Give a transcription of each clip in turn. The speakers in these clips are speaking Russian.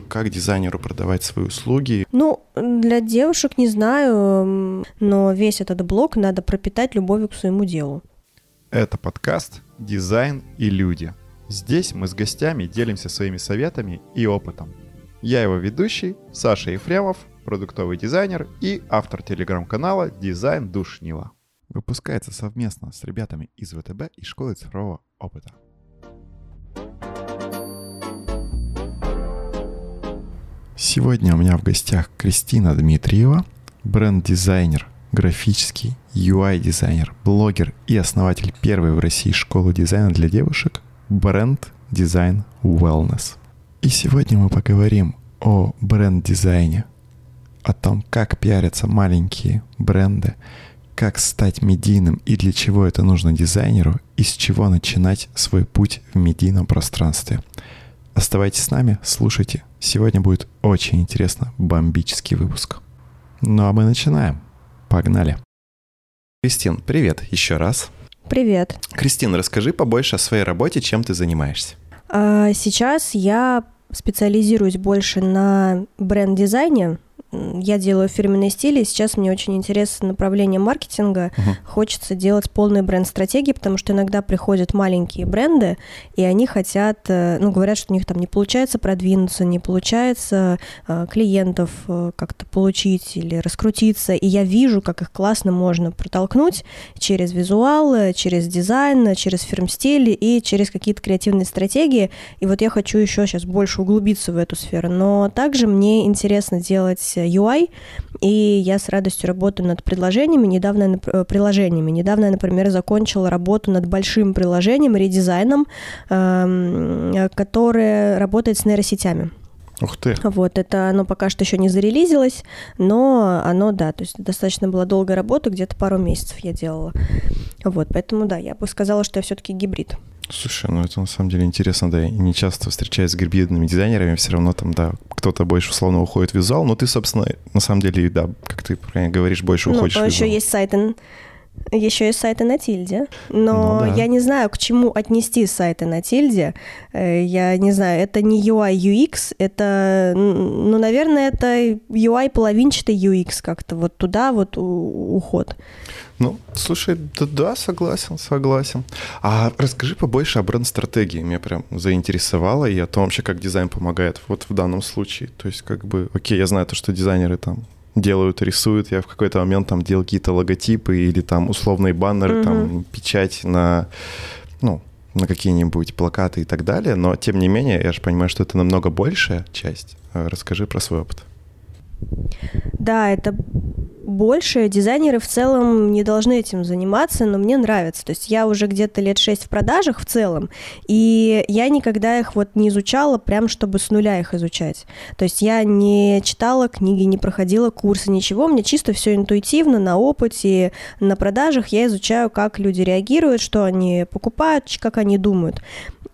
способы, как дизайнеру продавать свои услуги? Ну, для девушек не знаю, но весь этот блог надо пропитать любовью к своему делу. Это подкаст «Дизайн и люди». Здесь мы с гостями делимся своими советами и опытом. Я его ведущий, Саша Ефремов, продуктовый дизайнер и автор телеграм-канала «Дизайн душнила». Выпускается совместно с ребятами из ВТБ и школы цифрового опыта. Сегодня у меня в гостях Кристина Дмитриева, бренд-дизайнер, графический, UI-дизайнер, блогер и основатель первой в России школы дизайна для девушек Brand Design Wellness. И сегодня мы поговорим о бренд-дизайне, о том, как пиарятся маленькие бренды, как стать медийным и для чего это нужно дизайнеру, и с чего начинать свой путь в медийном пространстве. Оставайтесь с нами, слушайте. Сегодня будет очень интересно, бомбический выпуск. Ну а мы начинаем. Погнали. Кристин, привет еще раз. Привет. Кристин, расскажи побольше о своей работе, чем ты занимаешься. Сейчас я специализируюсь больше на бренд-дизайне. Я делаю фирменные стили, и сейчас мне очень интересно направление маркетинга. Хочется делать полные бренд-стратегии, потому что иногда приходят маленькие бренды, и они хотят, ну, говорят, что у них там не получается продвинуться, не получается клиентов как-то получить или раскрутиться. И я вижу, как их классно можно протолкнуть через визуал, через дизайн, через фирм-стили и через какие-то креативные стратегии. И вот я хочу еще сейчас больше углубиться в эту сферу. Но также мне интересно делать UI, и я с радостью работаю над приложениями. Недавно я, например, закончила работу над большим приложением, редизайном, которое работает с нейросетями. Ух ты! Вот, это оно пока что еще не зарелизилось, но оно, да, то есть достаточно была долгая работа, где-то пару месяцев я делала. Вот, поэтому, да, я бы сказала, что я все-таки гибрид. Слушай, ну это на самом деле интересно, да, я не часто встречаюсь с гибридными дизайнерами, все равно там, да, кто-то больше условно уходит в визуал, но ты, собственно, на самом деле, да, как ты говоришь, больше уходишь в визуал. Еще есть сайты, на тильде, но да. Я не знаю, к чему отнести сайты на тильде, я не знаю, это не UI, UX, это, ну, наверное, это UI половинчатый UX как-то, вот туда вот уход. Ну, слушай, да, согласен. А расскажи побольше о бренд-стратегии. Меня прям заинтересовало и о том вообще, как дизайн помогает вот в данном случае. То есть как бы, окей, я знаю то, что дизайнеры там делают, рисуют. Я в какой-то момент там делал какие-то логотипы или там условные баннеры, там печать на, ну, на какие-нибудь плакаты и так далее. Но тем не менее, я же понимаю, что это намного большая часть. Расскажи про свой опыт. Да, это больше. Дизайнеры в целом не должны этим заниматься, но мне нравится. То есть я уже где-то лет 6 в продажах в целом, и я никогда их вот не изучала, прям чтобы с нуля их изучать. То есть я не читала книги, не проходила курсы, ничего. Мне чисто все интуитивно, на опыте, на продажах я изучаю, как люди реагируют, что они покупают, как они думают.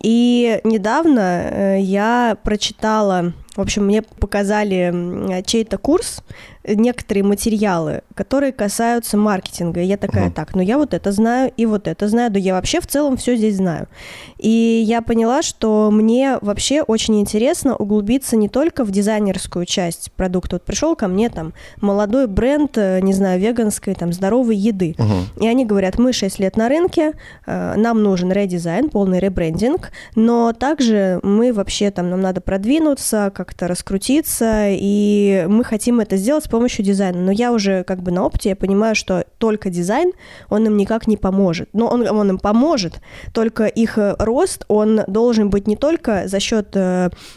И недавно я прочитала, в общем, мне показали чей-то курс, некоторые материалы, которые касаются маркетинга. И я такая, так, ну я вот это знаю и вот это знаю, да я вообще в целом все здесь знаю. И я поняла, что мне вообще очень интересно углубиться не только в дизайнерскую часть продукта. Вот пришел ко мне там молодой бренд, не знаю, веганской, там, здоровой еды. И они говорят, мы 6 лет на рынке, нам нужен редизайн, полный ребрендинг, но также мы вообще там, нам надо продвинуться, как-то раскрутиться, и мы хотим это сделать с помощью дизайна. Но я уже как бы на опыте, я понимаю, что только дизайн, он им никак не поможет. Но он им поможет, только их рост, он должен быть не только за счет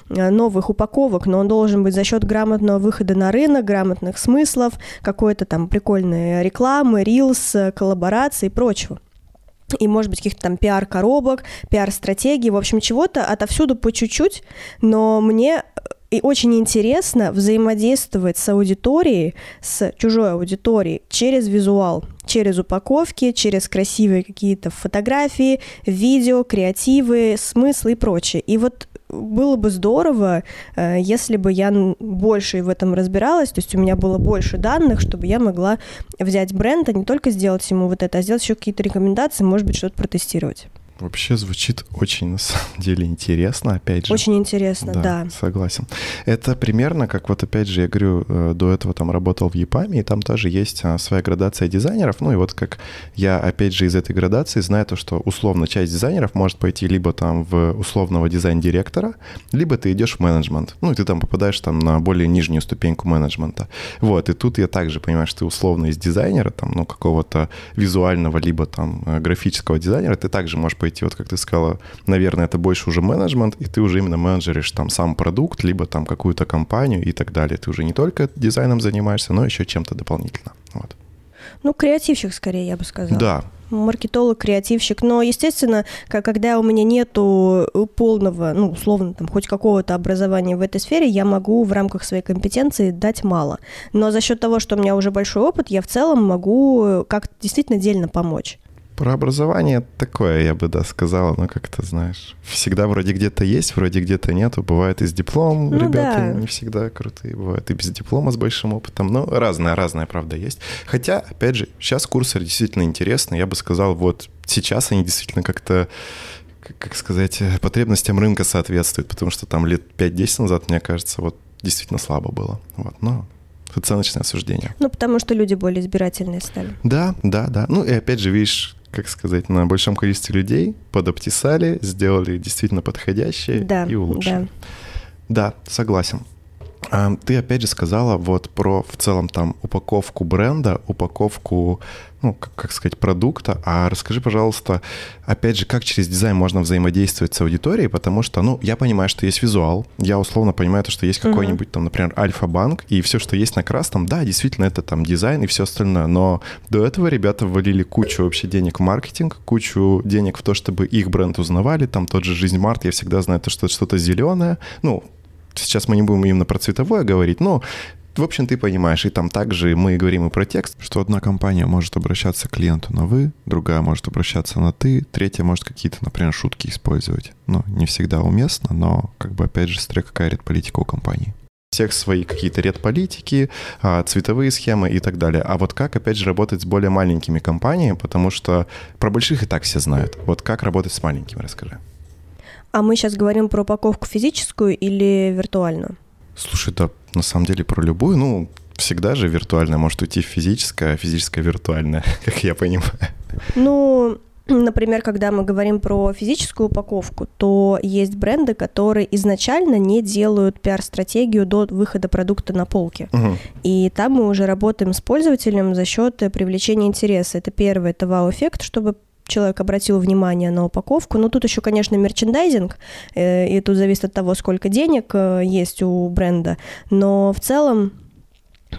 новых упаковок, но он должен быть за счет грамотного выхода на рынок, грамотных смыслов, какой-то там прикольной рекламы, рилс, коллаборации и прочего. И, может быть, каких-то там пиар-коробок, пиар-стратегий, в общем, чего-то отовсюду по чуть-чуть, но мне и очень интересно взаимодействовать с аудиторией, с чужой аудиторией через визуал, через упаковки, через красивые какие-то фотографии, видео, креативы, смыслы и прочее. И вот было бы здорово, если бы я больше в этом разбиралась, то есть у меня было больше данных, чтобы я могла взять бренд, а не только сделать ему вот это, а сделать еще какие-то рекомендации, может быть, что-то протестировать. Вообще звучит очень, на самом деле, интересно, опять же. Очень интересно, да. Согласен. Это примерно как, вот опять же, я говорю, до этого там работал в EPAM, и там тоже есть своя градация дизайнеров. Ну и вот как я, опять же, из этой градации знаю то, что условно часть дизайнеров может пойти либо там в условного дизайн-директора, либо ты идешь в менеджмент. Ну и ты там попадаешь там на более нижнюю ступеньку менеджмента. Вот, и тут я также понимаю, что ты условно из дизайнера, там, ну, какого-то визуального, либо там графического дизайнера, ты также можешь пойти, вот как ты сказала, наверное, это больше уже менеджмент, и ты уже именно менеджеришь там сам продукт, либо там какую-то компанию и так далее. Ты уже не только дизайном занимаешься, но еще чем-то дополнительно. Вот. Ну, креативщик скорее, я бы сказала. Да. Маркетолог, креативщик. Но, естественно, когда у меня нету полного, ну, условно, там, хоть какого-то образования в этой сфере, я могу в рамках своей компетенции дать мало. Но за счет того, что у меня уже большой опыт, я в целом могу как-то действительно дельно помочь. Про образование такое, я бы, да, сказала, но как-то, знаешь, всегда вроде где-то есть, вроде где-то нету. Бывает и с дипломом, ну, ребята, да, не всегда крутые, бывает и без диплома с большим опытом. Но разное, правда, есть. Хотя, опять же, сейчас курсы действительно интересны. Я бы сказал, вот сейчас они действительно как-то, как сказать, потребностям рынка соответствуют, потому что там лет 5-10 назад, мне кажется, вот действительно слабо было. Вот, но... оценочное суждение. Ну, потому что люди более избирательные стали. Да. Ну, и опять же, видишь, как сказать, на большом количестве людей подоптисали, сделали действительно подходящее, да, и улучшили. Да, согласен. Ты опять же сказала вот про в целом там упаковку бренда, упаковку, ну, как сказать, продукта. А расскажи, пожалуйста, опять же, как через дизайн можно взаимодействовать с аудиторией, потому что, ну, я понимаю, что есть визуал, я условно понимаю то, что есть какой-нибудь там, например, Альфа-банк, и все, что есть на красном, да, действительно, это там дизайн и все остальное, но до этого ребята ввалили кучу вообще денег в маркетинг, кучу денег в то, чтобы их бренд узнавали, там тот же «Жизнь Март», я всегда знаю то, что это что-то зеленое, ну, сейчас мы не будем именно про цветовое говорить, но, в общем, ты понимаешь. И там также мы говорим и про текст, что одна компания может обращаться к клиенту на «вы», другая может обращаться на «ты», третья может какие-то, например, шутки использовать. Ну, не всегда уместно, но, как бы, опять же, смотря какая редполитика у компании. Всех свои какие-то редполитики, цветовые схемы и так далее. А вот как, опять же, работать с более маленькими компаниями, потому что про больших и так все знают. Вот как работать с маленькими, расскажи. А мы сейчас говорим про упаковку физическую или виртуальную? Слушай, да, на самом деле про любую. Ну, всегда же виртуальная может уйти в физическое, а физическое виртуальное, как я понимаю. Ну, например, когда мы говорим про физическую упаковку, то есть бренды, которые изначально не делают пиар-стратегию до выхода продукта на полке. Угу. И там мы уже работаем с пользователем за счет привлечения интереса. Это первое, это вау-эффект, чтобы человек обратил внимание на упаковку. Но тут еще, конечно, мерчендайзинг, и тут зависит от того, сколько денег есть у бренда. Но в целом,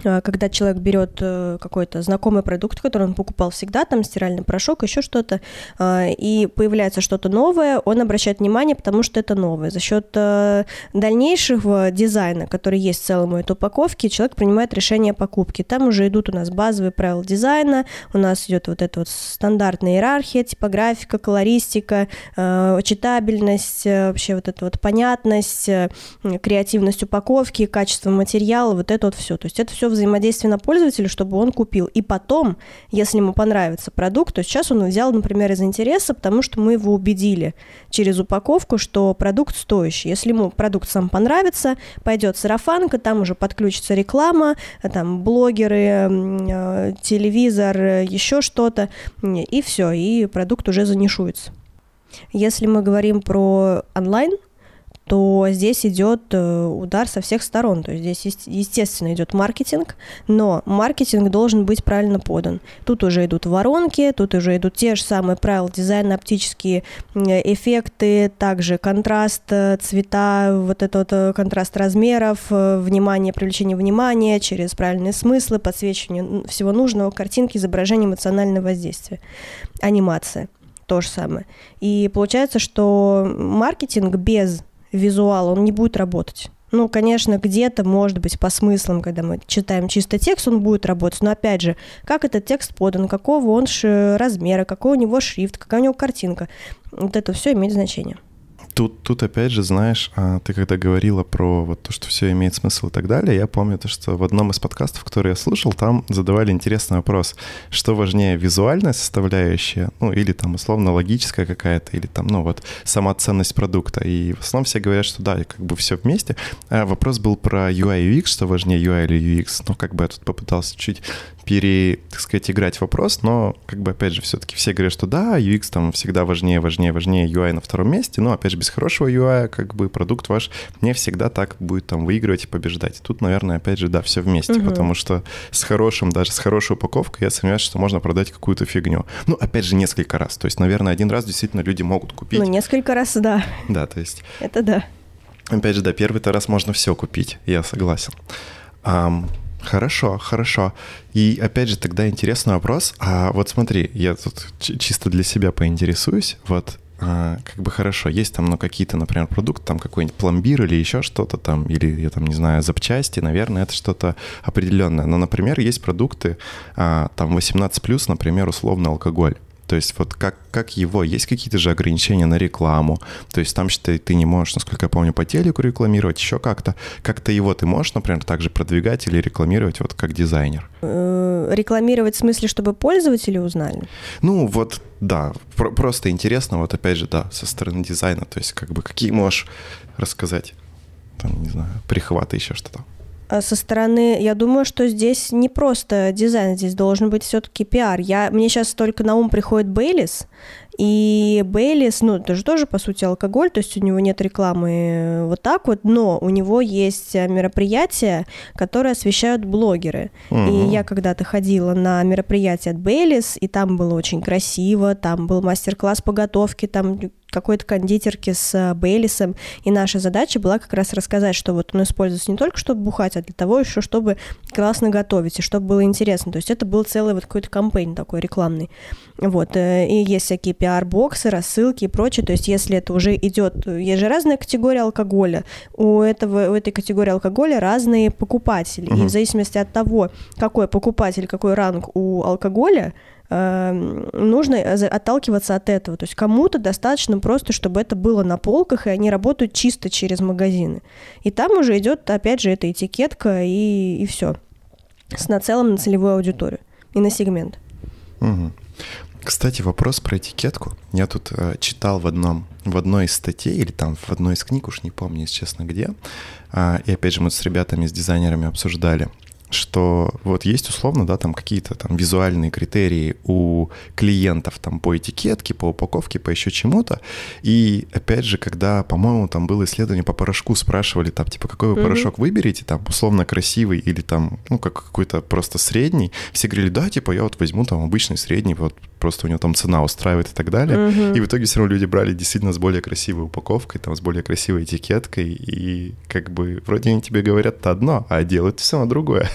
когда человек берет какой-то знакомый продукт, который он покупал всегда, там стиральный порошок, еще что-то, и появляется что-то новое, он обращает внимание, потому что это новое. За счет дальнейшего дизайна, который есть в целом у этой упаковки, человек принимает решение о покупке. Там уже идут у нас базовые правила дизайна, у нас идет вот эта вот стандартная иерархия, типографика, колористика, читабельность, вообще вот эта вот понятность, креативность упаковки, качество материала, вот это вот все. То есть это все взаимодействие на пользователя, чтобы он купил. И потом, если ему понравится продукт, то сейчас он взял, например, из интереса, потому что мы его убедили через упаковку, что продукт стоящий. Если ему продукт сам понравится, пойдет сарафанка, там уже подключится реклама, там блогеры, телевизор, еще что-то, и все, и продукт уже занишуется. Если мы говорим про онлайн, то здесь идет удар со всех сторон. То есть здесь, естественно, идет маркетинг, но маркетинг должен быть правильно подан. Тут уже идут воронки, тут уже идут те же самые правила дизайна, оптические эффекты, также контраст, цвета, вот этот вот контраст размеров, внимание, привлечение внимания через правильные смыслы, подсвечивание всего нужного, картинки, изображение, эмоциональное воздействие, анимация, то же самое. И получается, что маркетинг без визуал, он не будет работать. Ну, конечно, где-то, может быть, по смыслам, когда мы читаем чисто текст, он будет работать, но, опять же, как этот текст подан, какого он размера, какой у него шрифт, какая у него картинка, вот это все имеет значение. Тут опять же, знаешь, ты когда говорила про вот то, что все имеет смысл и так далее, я помню то, что в одном из подкастов, который я слушал, там задавали интересный вопрос, что важнее, визуальная составляющая, ну, или там условно логическая какая-то, или там, ну, вот сама ценность продукта. И в основном все говорят, что да, как бы все вместе. А вопрос был про UI и UX, что важнее UI или UX. Ну, как бы я тут попытался чуть так сказать, играть вопрос, но, как бы, опять же, все-таки все говорят, что да, UX там всегда важнее, UI на втором месте, но, опять же, без хорошего UI, как бы, продукт ваш не всегда так будет там выигрывать и побеждать. Тут, наверное, опять же, да, все вместе, потому что даже с хорошей упаковкой, я сомневаюсь, что можно продать какую-то фигню. Ну, опять же, несколько раз. То есть, наверное, один раз действительно люди могут купить. Ну, несколько раз, да. Да, то есть... Это да. Опять же, да, первый-то раз можно все купить, я согласен. Хорошо. И опять же тогда интересный вопрос. А вот смотри, я тут чисто для себя поинтересуюсь. Вот как бы хорошо, есть там, ну, какие-то, например, продукты, там какой-нибудь пломбир или еще что-то там, или, я там не знаю, запчасти, наверное, это что-то определенное. Но, например, есть продукты, там 18+, например, условно алкоголь. То есть вот как его, есть какие-то же ограничения на рекламу, то есть там, считай, ты не можешь, насколько я помню, по телеку рекламировать, еще как-то. Как-то его ты можешь, например, также продвигать или рекламировать вот как дизайнер? Рекламировать в смысле, чтобы пользователи узнали? Ну вот, да, просто интересно, вот опять же, да, со стороны дизайна, то есть как бы какие можешь рассказать, там, не знаю, прихваты, еще что-то. Со стороны, я думаю, что здесь не просто дизайн, здесь должен быть все-таки пиар. Мне сейчас только на ум приходит Бейлис, и Бейлис, ну, это же тоже, по сути, алкоголь, то есть у него нет рекламы вот так вот, но у него есть мероприятия, которые освещают блогеры. И я когда-то ходила на мероприятие от Бейлис, и там было очень красиво, там был мастер-класс по готовке, там... какой-то кондитерки с Бейлисом, и наша задача была как раз рассказать, что вот он используется не только, чтобы бухать, а для того еще, чтобы классно готовить, и чтобы было интересно. То есть это был целый вот какой-то кампейн такой рекламный. Вот. И есть всякие пиар-боксы, рассылки и прочее. То есть если это уже идет... Есть же разная категория алкоголя. У этой категории алкоголя разные покупатели. И в зависимости от того, какой покупатель, какой ранг у алкоголя, нужно отталкиваться от этого. То есть кому-то достаточно просто, чтобы это было на полках, и они работают чисто через магазины. И там уже идет, опять же, эта этикетка и все. С нацелом на целевую аудиторию и на сегмент. Кстати, вопрос про этикетку. Я тут читал в одной из статей или там в одной из книг, уж не помню, если честно, где. И опять же мы с ребятами, с дизайнерами обсуждали, что вот есть условно, да, там какие-то там визуальные критерии у клиентов там по этикетке, по упаковке, по еще чему-то. И опять же, когда, по-моему, там было исследование по порошку, спрашивали там, типа, какой вы порошок выберете, там, условно красивый или там, ну, как какой-то просто средний. Все говорили, да, типа, я вот возьму там обычный средний, вот просто у него там цена устраивает и так далее. И в итоге все равно люди брали действительно с более красивой упаковкой, там, с более красивой этикеткой. И как бы вроде они тебе говорят-то одно, а делают все на другое.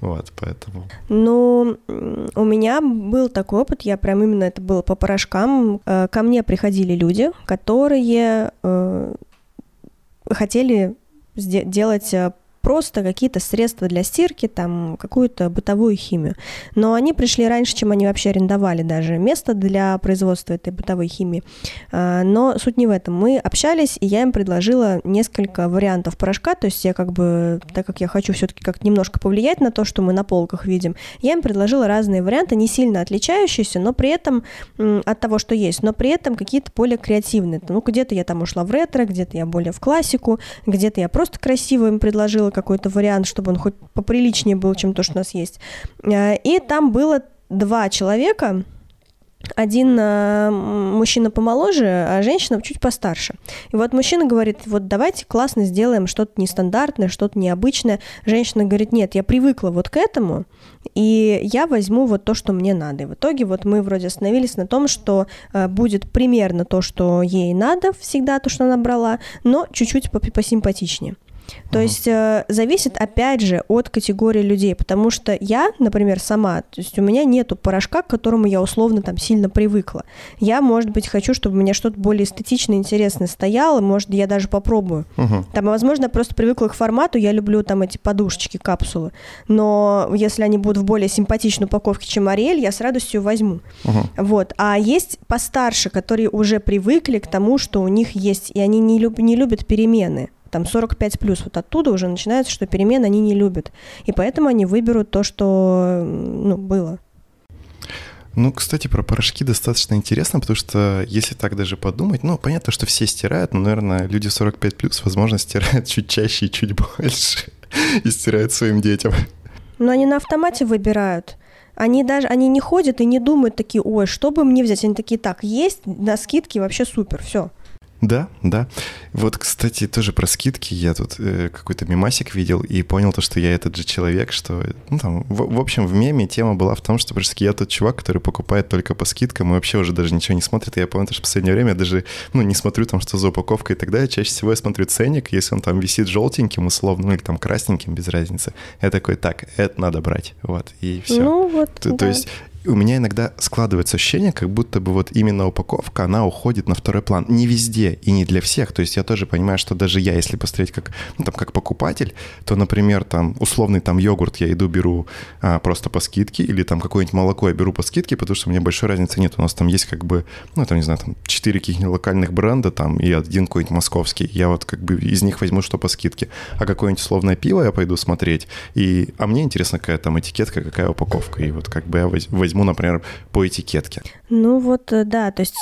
Вот, поэтому... Ну, у меня был такой опыт, я прям именно это было по порошкам. Ко мне приходили люди, которые хотели делать просто какие-то средства для стирки, там, какую-то бытовую химию. Но они пришли раньше, чем они вообще арендовали даже место для производства этой бытовой химии. Но суть не в этом. Мы общались, и я им предложила несколько вариантов порошка. То есть я как бы, так как я хочу все-таки как-то немножко повлиять на то, что мы на полках видим, я им предложила разные варианты, не сильно отличающиеся, но при этом от того, что есть, но при этом какие-то более креативные. Ну, где-то я там ушла в ретро, где-то я более в классику, где-то я просто красиво им предложила какой-то вариант, чтобы он хоть поприличнее был, чем то, что у нас есть. И там было 2 человека, один мужчина помоложе, а женщина чуть постарше. И вот мужчина говорит, вот давайте классно сделаем что-то нестандартное, что-то необычное. Женщина говорит, нет, я привыкла вот к этому, и я возьму вот то, что мне надо. И в итоге вот мы вроде остановились на том, что будет примерно то, что ей надо всегда, то, что она брала, но чуть-чуть посимпатичнее. То есть зависит, опять же, от категории людей, потому что я, например, сама, то есть у меня нету порошка, к которому я условно там сильно привыкла. Я, может быть, хочу, чтобы у меня что-то более эстетично, интересно стояло, может, я даже попробую. Там, возможно, я просто привыкла к формату, я люблю там эти подушечки, капсулы, но если они будут в более симпатичной упаковке, чем Ариэль, я с радостью возьму. Вот. А есть постарше, которые уже привыкли к тому, что у них есть, и они не любят перемены. Там 45 плюс, вот оттуда уже начинается, что перемен они не любят. И поэтому они выберут то, что было. Ну, кстати, про порошки достаточно интересно, потому что, если так даже подумать, ну, понятно, что все стирают, но, наверное, люди 45 плюс, возможно, стирают чуть чаще и чуть больше и стирают своим детям. Но они на автомате выбирают. Они не ходят и не думают такие, ой, что бы мне взять? Они такие, так, есть, на скидке вообще супер, все. Да, да. Вот, кстати, тоже про скидки. Я тут какой-то мемасик видел и понял то, что я этот же человек, что... Ну, там, в общем, в меме тема была в том, что практически я тот чувак, который покупает только по скидкам и вообще уже даже ничего не смотрит. И я помню, что в последнее время я даже, не смотрю там, что за упаковка и так далее. Чаще всего я смотрю ценник, если он там висит желтеньким условно, или там красненьким, без разницы. Я такой, так, это надо брать. Вот, и все. То есть... У меня иногда складывается ощущение, как будто бы вот именно упаковка, она уходит на второй план. Не везде и не для всех. То есть я тоже понимаю, что даже я, если посмотреть как покупатель, то, например, там условный там йогурт я иду беру просто по скидке, или там какое-нибудь молоко я беру по скидке, потому что у меня большой разницы нет. У нас там есть как бы, там 4 каких-нибудь локальных бренда там и один какой-нибудь московский. Я вот как бы из них возьму, что по скидке. А какое-нибудь условное пиво я пойду смотреть. А мне интересно, какая там этикетка, какая упаковка. И вот как бы я возьму, например, по этикетке. Ну вот, да, то есть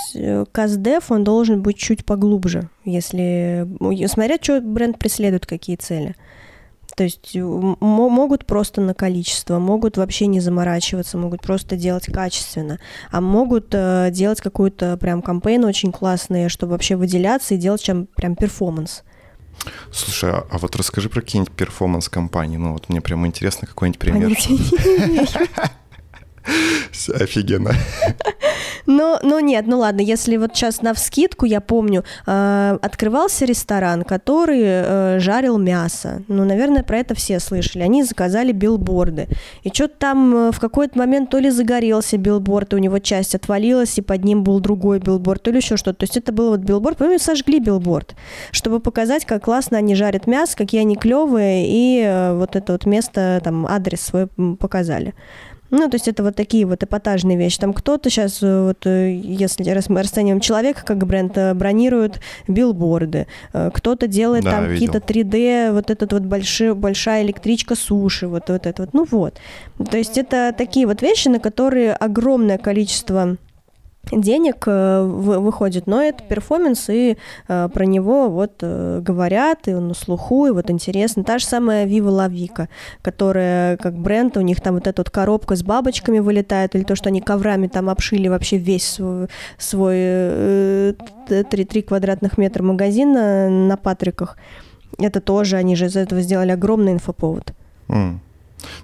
каздев, он должен быть чуть поглубже, если... Смотря, что бренд преследует, какие цели. То есть могут просто на количество, могут вообще не заморачиваться, могут просто делать качественно, а могут делать какую-то прям кампейн очень классную, чтобы вообще выделяться и делать прям перформанс. Слушай, а вот расскажи про какие-нибудь перформанс-компании. Ну вот мне прям интересно какой-нибудь пример. Офигенно. Ладно, если вот сейчас навскидку, я помню, открывался ресторан, который жарил мясо. Наверное, про это все слышали. Они заказали билборды. И что-то там в какой-то момент то ли загорелся билборд, и у него часть отвалилась, и под ним был другой билборд, то ли еще что-то. То есть это был вот билборд, по-моему, сожгли билборд, чтобы показать, как классно они жарят мясо, какие они клевые, и вот это вот место, там, адрес свой показали. То есть это вот такие вот эпатажные вещи. Там кто-то сейчас, вот если мы расцениваем человека как бренд, бронирует билборды, кто-то делает какие-то 3D, вот этот вот большая электричка суши, вот это вот. То есть это такие вот вещи, на которые огромное количество денег выходит, но это перформанс, и про него говорят, и он на слуху, и интересно. Та же самая Вива ла Вика, которая как бренд, у них там вот эта вот коробка с бабочками вылетает, или то, что они коврами там обшили вообще весь свой 3 квадратных метра магазин на Патриках. Это тоже, они же из этого сделали огромный инфоповод.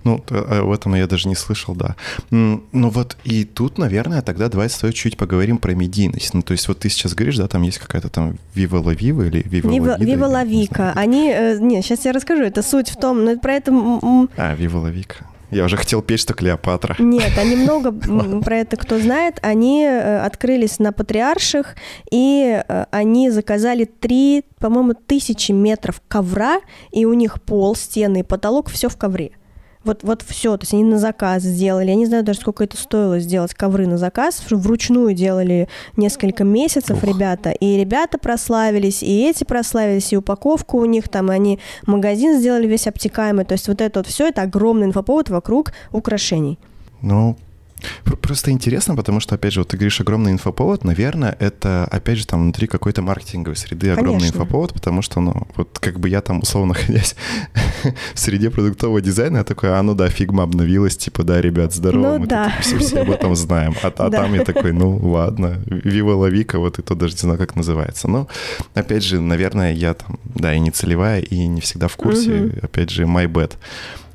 Ну, об этом я даже не слышал, да. Ну вот и тут, наверное, тогда давай с тобой чуть поговорим про медийность. Ну то есть вот ты сейчас говоришь, да, там есть какая-то там Вива ла Вива или Вива ла Вика. Сейчас я расскажу, это суть в том, про это... Вива ла Вика. Я уже хотел петь, что Клеопатра. Нет, они много про это кто знает. Они открылись на Патриарших, и они заказали 3, по-моему, 1000 метров ковра, и у них пол, стены, потолок, все в ковре. Вот все, то есть они на заказ сделали, я не знаю даже, сколько это стоило сделать ковры на заказ, вручную делали несколько месяцев ребята, и ребята прославились, и эти прославились, и упаковку у них там, и они магазин сделали весь обтекаемый, то есть вот это вот все, это огромный инфоповод вокруг украшений. Просто интересно, потому что, опять же, вот ты говоришь огромный инфоповод, наверное, это, опять же, там внутри какой-то маркетинговой среды огромный инфоповод, потому что, вот как бы я там, условно, находясь в среде продуктового дизайна, я такой, Figma обновилась, типа, да, ребят, здорово, мы все об этом знаем, а там я такой, ладно, Вива ла Вика, вот и то даже не знаю, как называется, но, опять же, наверное, я там, да, и не целевая, и не всегда в курсе, опять же, my bad.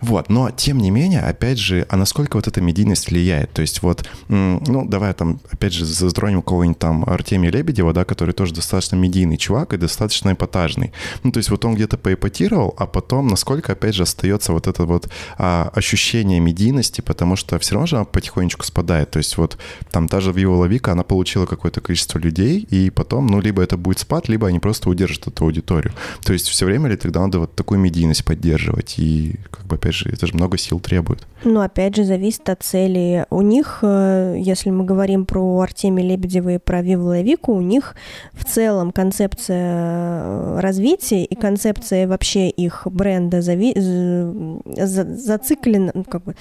Вот, но тем не менее, опять же, а насколько вот эта медийность влияет? То есть вот, ну, давай там, опять же, затронем кого-нибудь там Артемия Лебедева, да, который тоже достаточно медийный чувак и достаточно эпатажный. Ну, то есть вот он где-то поэпатировал, а потом насколько, опять же, остается вот это вот ощущение медийности, потому что все равно же она потихонечку спадает. То есть вот там та же Вива ла Вика, она получила какое-то количество людей, и потом, ну, либо это будет спад, либо они просто удержат эту аудиторию. То есть все время ли тогда надо вот такую медийность поддерживать? И как бы, опять же, это же много сил требует. Ну, опять же, зависит от цели. У них, если мы говорим про Артемия Лебедева и про Виву ла Вику, у них в целом концепция развития и концепция вообще их бренда зациклена, как бы,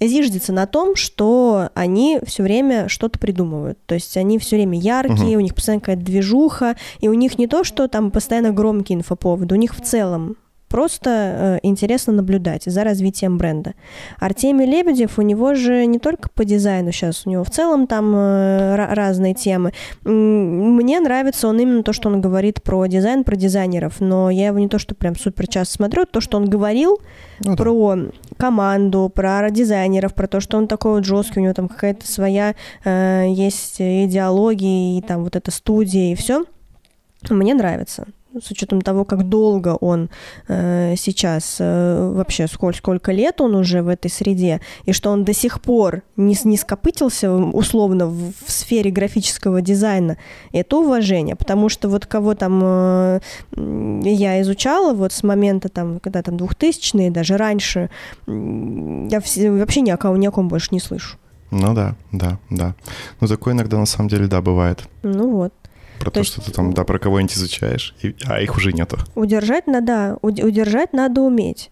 зиждется на том, что они все время что-то придумывают. То есть они все время яркие, у них постоянно какая-то движуха, и у них не то, что там постоянно громкие инфоповоды, у них в целом просто интересно наблюдать за развитием бренда. Артемий Лебедев, у него же не только по дизайну сейчас, у него в целом там разные темы. Мне нравится он именно то, что он говорит про дизайн, про дизайнеров, но я его не то, что прям супер часто смотрю, то, что он говорил про команду, про дизайнеров, про то, что он такой вот жесткий, у него там какая-то своя есть идеология, и там вот эта студия, и все. Мне нравится. С учетом того, как долго он сейчас, вообще сколько лет он уже в этой среде, и что он до сих пор не скопытился условно в сфере графического дизайна, это уважение. Потому что вот кого там я изучала, вот с момента, там, когда там 2000-е, даже раньше, я вообще ни о ком больше не слышу. Ну да. Ну такое иногда на самом деле, да, бывает. Ну вот. Про то, что ты там, да, про кого-нибудь изучаешь, а их уже нету. Удержать надо уметь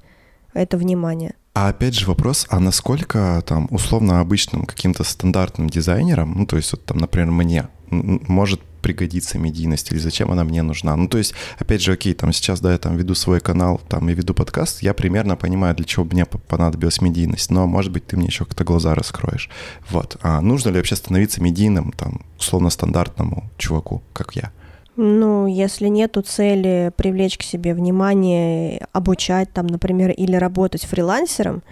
это внимание. А опять же вопрос, а насколько там условно обычным каким-то стандартным дизайнером, ну то есть вот там, например, мне, может пригодится медийность или зачем она мне нужна? Ну то есть, опять же, окей, там сейчас, да, я там веду свой канал, там и веду подкаст, я примерно понимаю, для чего мне понадобилась медийность, но может быть ты мне еще как-то глаза раскроешь. Вот. А нужно ли вообще становиться медийным, там, условно стандартному чуваку, как я? Ну, если нету цели привлечь к себе внимание, обучать там, например, или работать фрилансером,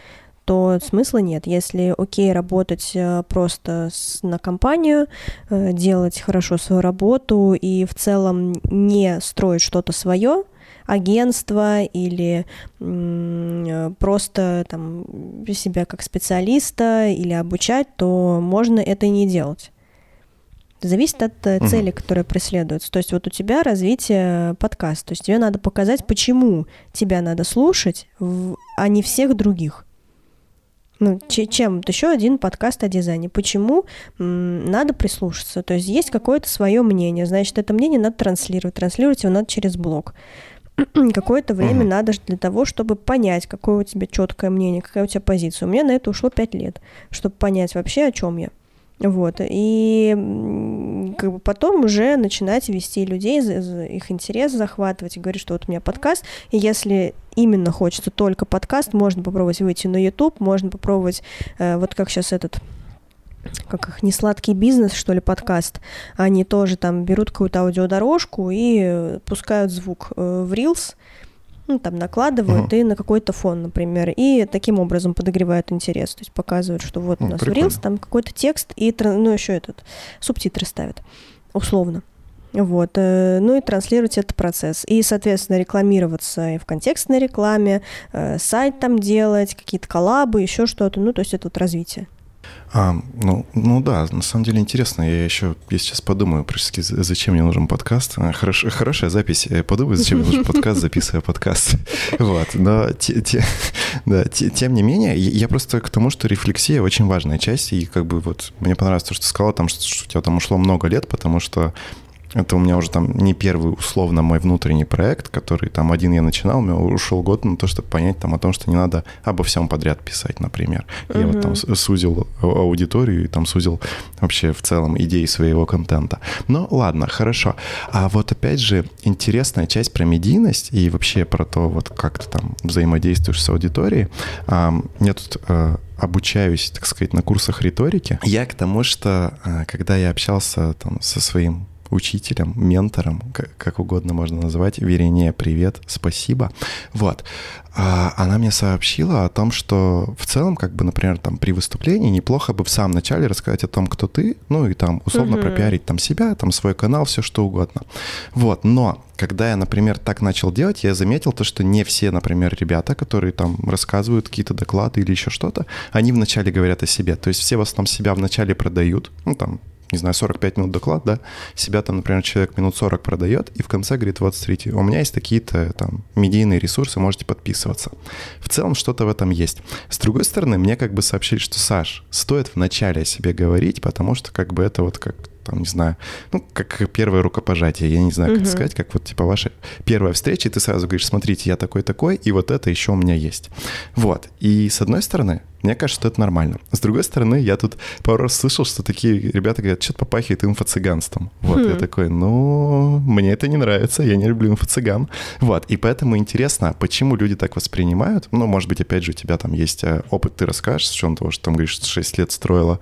то смысла нет. Если окей работать просто на компанию, делать хорошо свою работу и в целом не строить что-то свое, агентство или просто там себя как специалиста или обучать, то можно это и не делать. Зависит от цели, которая преследуется. То есть вот у тебя развитие подкаста, то есть тебе надо показать, почему тебя надо слушать, а не всех других. Ну, чем? Вот еще один подкаст о дизайне. Почему надо прислушаться? То есть есть какое-то свое мнение, значит, это мнение надо транслировать. Транслировать его надо через блог. Какое-то время надо для того, чтобы понять, какое у тебя четкое мнение, какая у тебя позиция. У меня на это ушло 5 лет, чтобы понять вообще, о чем я. Вот, и как бы потом уже начинать вести людей, их интерес захватывать и говорить, что вот у меня подкаст, и если именно хочется только подкаст, можно попробовать выйти на YouTube, можно попробовать, вот как сейчас этот, как их, несладкий бизнес, что ли, подкаст, они тоже там берут какую-то аудиодорожку и пускают звук в Reels, ну, там накладывают и на какой-то фон, например, и таким образом подогревают интерес, то есть показывают, что вот у нас прикольно. В Reels там какой-то текст, и еще этот субтитры ставят, условно. Вот, ну и транслировать этот процесс. И, соответственно, рекламироваться и в контекстной рекламе, сайт там делать, какие-то коллабы, еще что-то, ну, то есть это вот развитие. Ну да, на самом деле интересно. Я сейчас подумаю, зачем мне нужен подкаст. Хорошая запись. Подумаю, зачем мне нужен подкаст, записывая подкаст. Вот. Но тем не менее, я просто к тому, что рефлексия очень важная часть. И как бы вот мне понравилось то, что ты сказала, там, что у тебя там ушло много лет, потому что это у меня уже там не первый, условно, мой внутренний проект, который там один я начинал, у меня ушел год на то, чтобы понять там о том, что не надо обо всем подряд писать, например. Я вот там сузил аудиторию и там сузил вообще в целом идеи своего контента. Но ладно, хорошо. А вот опять же интересная часть про медийность и вообще про то, вот как ты там взаимодействуешь с аудиторией. Я тут обучаюсь, так сказать, на курсах риторики. Я к тому, что когда я общался там со своим учителем, ментором, как угодно можно назвать, Верине, привет, спасибо. Вот. Она мне сообщила о том, что в целом, как бы, например, там при выступлении неплохо бы в самом начале рассказать о том, кто ты, ну и там условно пропиарить там себя, там свой канал, все что угодно. Вот, но когда я, например, так начал делать, я заметил то, что не все, например, ребята, которые там рассказывают какие-то доклады или еще что-то, они вначале говорят о себе. То есть все в основном себя вначале продают, ну там, не знаю, 45 минут доклад, да, себя там, например, человек минут 40 продает, и в конце говорит, вот, смотрите, у меня есть такие-то там медийные ресурсы, можете подписываться. В целом что-то в этом есть. С другой стороны, мне как бы сообщили, что, Саш, стоит вначале о себе говорить, потому что как бы это вот как, там, не знаю, ну, как первое рукопожатие, я не знаю, как это сказать, как вот типа ваша первая встреча, и ты сразу говоришь, смотрите, я такой-такой, и вот это еще у меня есть. Вот, и с одной стороны, мне кажется, что это нормально. С другой стороны, я тут пару раз слышал, что такие ребята говорят, что-то попахивает инфо-цыганством. Вот, я такой, ну, мне это не нравится, я не люблю инфо-цыган. Вот, и поэтому интересно, почему люди так воспринимают. Ну, может быть, опять же, у тебя там есть опыт, ты расскажешь, с учетом того, что там, говоришь, 6 лет строила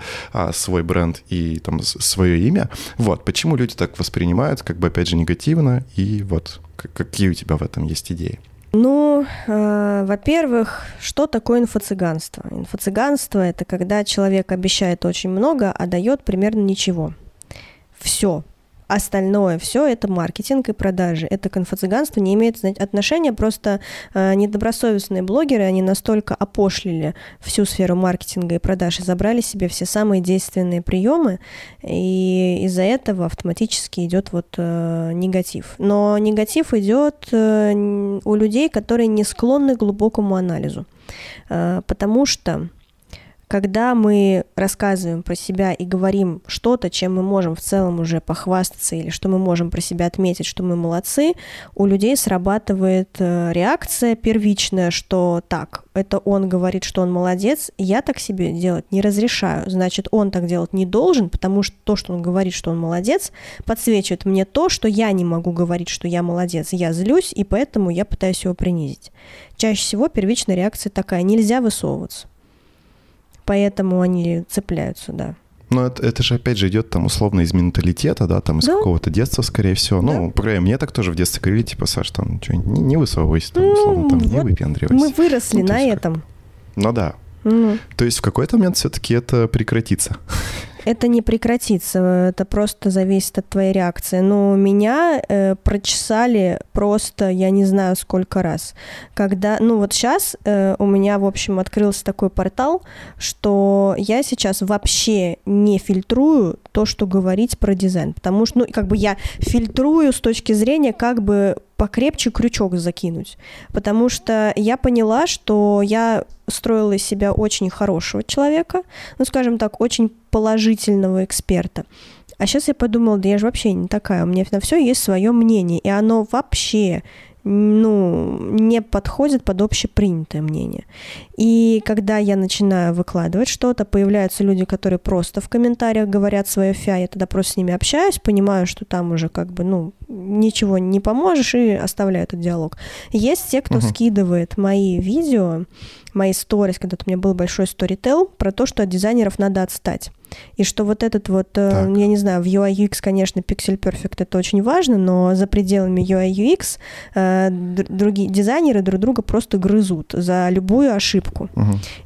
свой бренд и там свое имя. Вот, почему люди так воспринимают, как бы, опять же, негативно, и вот, какие у тебя в этом есть идеи? Ну, во-первых, что такое инфо-цыганство? Инфо-цыганство – это когда человек обещает очень много, а дает примерно ничего. Все. Остальное все – это маркетинг и продажи. Это к инфо-цыганству не имеет отношения, просто недобросовестные блогеры, они настолько опошлили всю сферу маркетинга и продаж и забрали себе все самые действенные приемы, и из-за этого автоматически идет вот негатив. Но негатив идет у людей, которые не склонны к глубокому анализу, потому что когда мы рассказываем про себя и говорим что-то, чем мы можем в целом уже похвастаться, или что мы можем про себя отметить, что мы молодцы, у людей срабатывает реакция первичная, что так, это он говорит, что он молодец, я так себе делать не разрешаю, значит, он так делать не должен, потому что то, что он говорит, что он молодец, подсвечивает мне то, что я не могу говорить, что я молодец, я злюсь, и поэтому я пытаюсь его принизить. Чаще всего первичная реакция такая, нельзя высовываться. Поэтому они цепляются, да. Но это же, опять же, идет там условно из менталитета, да, там из какого-то детства, скорее всего. Ну, да. По крайней мере, мне так тоже в детстве говорили, типа, Саш, там, что-нибудь не высовывайся, там, условно, там, не выпендривайся. Мы выросли на этом. Ну да. То есть в какой-то момент все-таки это прекратится. Это не прекратится, это просто зависит от твоей реакции. Но меня прочесали просто, я не знаю, сколько раз. Когда, ну вот сейчас у меня, в общем, открылся такой портал, что я сейчас вообще не фильтрую то, что говорить про дизайн. Потому что, ну, как бы я фильтрую с точки зрения, как бы покрепче крючок закинуть. Потому что я поняла, что я строила из себя очень хорошего человека, ну, скажем так, очень положительного эксперта. А сейчас я подумала, да я же вообще не такая, у меня на все есть свое мнение, и оно вообще, ну, не подходит под общепринятое мнение. И когда я начинаю выкладывать что-то, появляются люди, которые просто в комментариях говорят свое фя, я тогда просто с ними общаюсь, понимаю, что там уже как бы, ну, ничего не поможешь, и оставляю этот диалог. Есть те, кто скидывает мои видео, мои сторис, когда-то у меня был большой сторител про то, что от дизайнеров надо отстать. И что вот этот вот, я не знаю, в UI UX, конечно, Pixel Perfect это очень важно, но за пределами UI UX другие дизайнеры друг друга просто грызут за любую ошибку.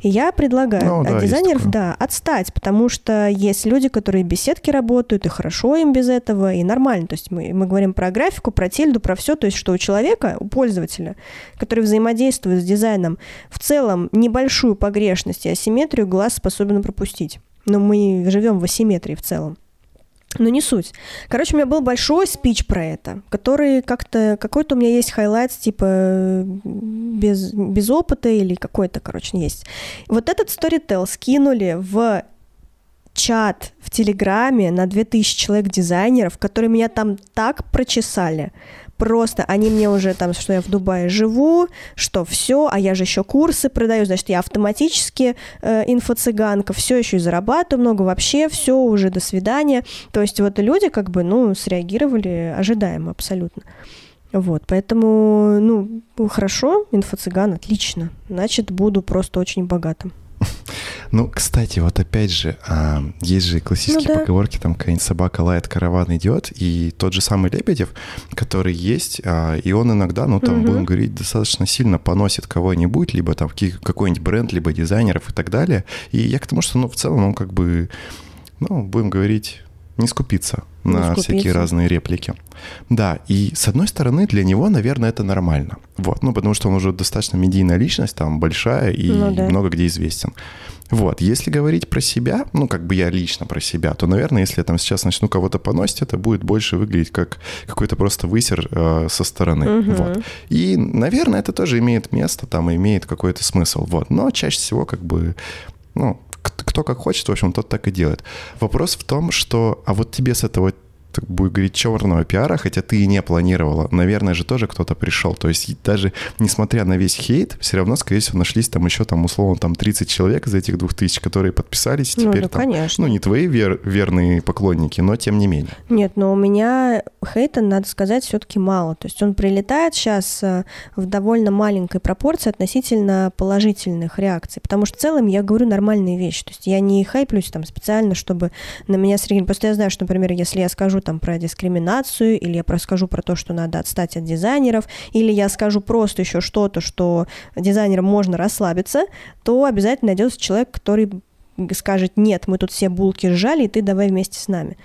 И я предлагаю от дизайнеров, отстать, потому что есть люди, которые в беседке работают, и хорошо им без этого, и нормально. То есть мы говорим про графику, про тильду, про все, то есть что у человека, у пользователя, который взаимодействует с дизайном, в целом небольшую погрешность и асимметрию глаз способен пропустить. Но мы живем в асимметрии в целом. Но не суть. Короче, у меня был большой спич про это, который как-то... Какой-то у меня есть хайлайт, типа, без опыта или какой-то, короче, есть. Вот этот сторител скинули в чат в Телеграме на 2000 человек-дизайнеров, которые меня там так прочесали. Просто они мне уже там, что я в Дубае живу, что все, а я же еще курсы продаю, значит, я автоматически инфо-цыганка, все еще и зарабатываю много, вообще все, уже до свидания. То есть вот люди как бы, ну, среагировали ожидаемо абсолютно. Вот, поэтому, ну, хорошо, инфо-цыган, отлично, значит, буду просто очень богатым. Ну, кстати, вот опять же, есть же классические поговорки, там какая-нибудь собака лает, караван идет, и тот же самый Лебедев, который есть, и он иногда, ну, там, будем говорить, достаточно сильно поносит кого-нибудь, либо там какой-нибудь бренд, либо дизайнеров и так далее. И я к тому, что, ну, в целом он как бы, ну, будем говорить, не скупится на всякие разные реплики. Да, и с одной стороны, для него, наверное, это нормально. Вот, ну, потому что он уже достаточно медийная личность, там, большая и много где известен. Вот, если говорить про себя, ну, как бы я лично про себя, то, наверное, если я там сейчас начну кого-то поносить, это будет больше выглядеть как какой-то просто высер со стороны, вот. И, наверное, это тоже имеет место, там, имеет какой-то смысл, вот. Но чаще всего, как бы, ну, кто как хочет, в общем, тот так и делает. Вопрос в том, что, а вот тебе с этого, так будет говорить, черного пиара, хотя ты и не планировала, наверное же тоже кто-то пришел. То есть даже несмотря на весь хейт, все равно, скорее всего, нашлись там еще, там, условно, там 30 человек из этих 2000, которые подписались, и теперь ну, да, там, конечно. Ну, не твои верные поклонники, но тем не менее. Нет, но у меня хейта, надо сказать, все-таки мало. То есть он прилетает сейчас в довольно маленькой пропорции относительно положительных реакций, потому что в целом я говорю нормальные вещи. То есть я не хайплюсь там специально, чтобы на меня среагировали. Просто я знаю, что, например, если я скажу там про дискриминацию, или я расскажу про то, что надо отстать от дизайнеров, или я скажу просто еще что-то, что дизайнерам можно расслабиться, то обязательно найдется человек, который скажет: нет, мы тут все булки сжали, и ты давай вместе с нами.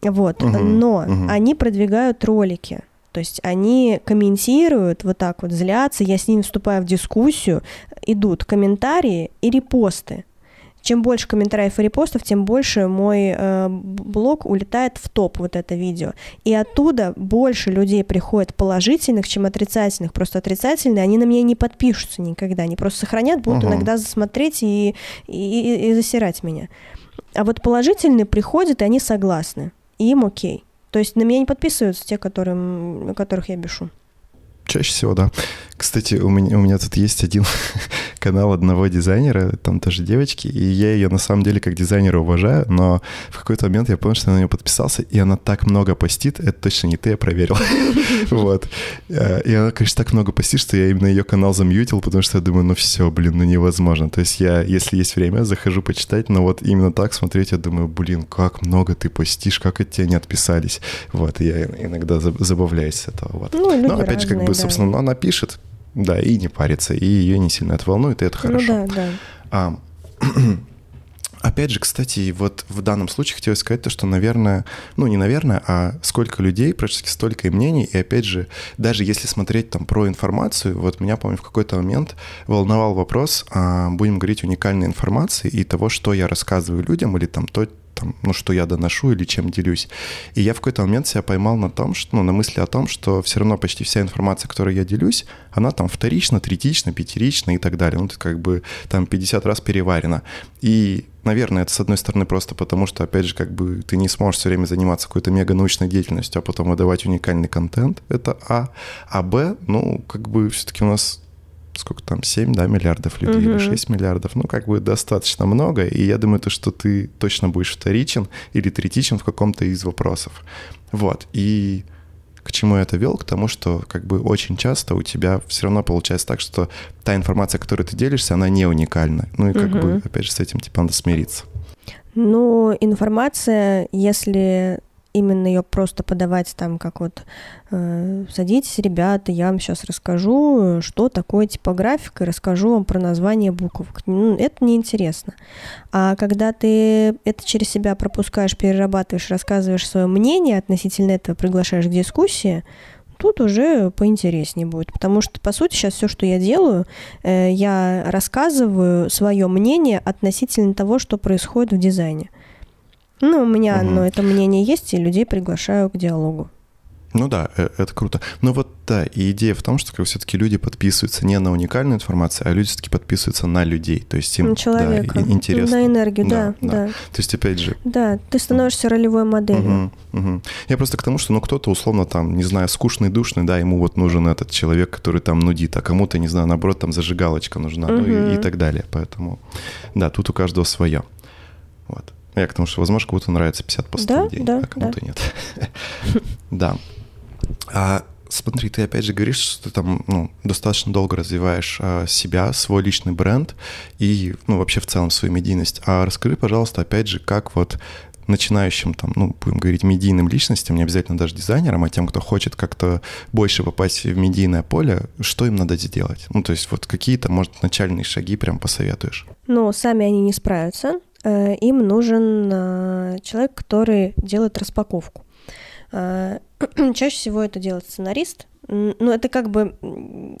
Вот. Но они продвигают ролики. То есть они комментируют, вот так вот злятся, я с ними вступаю в дискуссию, идут комментарии и репосты. Чем больше комментариев и репостов, тем больше мой блог улетает в топ, вот это видео. И оттуда больше людей приходит положительных, чем отрицательных. Просто отрицательные, они на меня не подпишутся никогда. Они просто сохранят, будут иногда засмотреть и засирать меня. А вот положительные приходят, и они согласны. И им окей. То есть на меня не подписываются те, которых я бешу. Чаще всего, да. Кстати, у меня тут есть один канал одного дизайнера, там тоже девочки, и я ее на самом деле как дизайнера уважаю, но в какой-то момент я понял, что я на нее подписался, и она так много постит, это точно не ты, я проверил. Вот. И она, конечно, так много постит, что я именно ее канал замьютил, потому что я думаю, ну все, блин, ну невозможно. То есть я, если есть время, захожу почитать, но вот именно так смотреть, я думаю, блин, как много ты постишь, как от тебя не отписались. Вот, и я иногда забавляюсь с этого. Вот. Ну, люди но опять разные, же, как бы, собственно, да. Она пишет, да, и не парится, и ее не сильно это волнует, и это хорошо. Ну, да, да. Опять же, кстати, вот в данном случае хотелось сказать то, что, наверное, ну не наверное, а сколько людей, практически столько и мнений, и опять же, даже если смотреть там про информацию, вот меня, помню, в какой-то момент волновал вопрос, будем говорить, уникальной информации и того, что я рассказываю людям, или там то, там, ну, что я доношу или чем делюсь. И я в какой-то момент себя поймал на том, что, ну, на мысли о том, что все равно почти вся информация, которой я делюсь, она там вторична, третична, пятерична и так далее. Ну, это как бы там 50 раз переварено. И, наверное, это, с одной стороны, просто потому, что, опять же, как бы ты не сможешь все время заниматься какой-то мега-научной деятельностью, а потом выдавать уникальный контент. Это А. А Б, ну, как бы все-таки у нас... сколько там, 7 да, миллиардов людей или 6 миллиардов, ну, как бы достаточно много, и я думаю, то, что ты точно будешь вторичен или третичен в каком-то из вопросов. Вот, и к чему я это вел? К тому, что как бы очень часто у тебя все равно получается так, что та информация, которой ты делишься, она не уникальна, ну и как бы, опять же, с этим типа надо смириться. Ну, информация, если... именно ее просто подавать там, как вот садитесь, ребята, я вам сейчас расскажу, что такое типографика, и расскажу вам про название буквок. Ну, это неинтересно. А когда ты это через себя пропускаешь, перерабатываешь, рассказываешь свое мнение относительно этого, приглашаешь к дискуссии, тут уже поинтереснее будет. Потому что, по сути, сейчас все, что я делаю, я рассказываю свое мнение относительно того, что происходит в дизайне. Ну, у меня одно это мнение есть, и людей приглашаю к диалогу. Ну да, это круто. Но вот да, и идея в том, что как, все-таки люди подписываются не на уникальную информацию, а люди все-таки подписываются на людей. То есть им интересно. На энергию, да. То есть, опять же. Да, ты становишься ролевой моделью. Я просто к тому, что ну, кто-то, условно, там, не знаю, скучный, душный, да, ему вот нужен этот человек, который там нудит, а кому-то, не знаю, наоборот, там зажигалочка нужна, ну и так далее. Поэтому, да, тут у каждого свое. Вот. Я к тому, что, возможно, кому-то нравится 50 постов в день, а кому-то нет. Да. Смотри, ты опять же говоришь, что ты там достаточно долго развиваешь себя, свой личный бренд и вообще в целом свою медийность. А расскажи, пожалуйста, опять же, как вот начинающим, там, будем говорить, медийным личностям, не обязательно даже дизайнерам, а тем, кто хочет как-то больше попасть в медийное поле, что им надо сделать? То есть вот какие-то, может, начальные шаги прям посоветуешь? Сами они не справятся. Им нужен человек, который делает распаковку. Чаще всего это делает сценарист. Это как бы,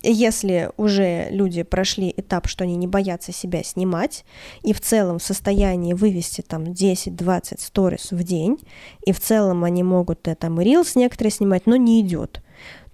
если уже люди прошли этап, что они не боятся себя снимать, и в целом в состоянии вывести там 10-20 сторис в день, и в целом они могут там и Reels некоторые снимать, но не идет,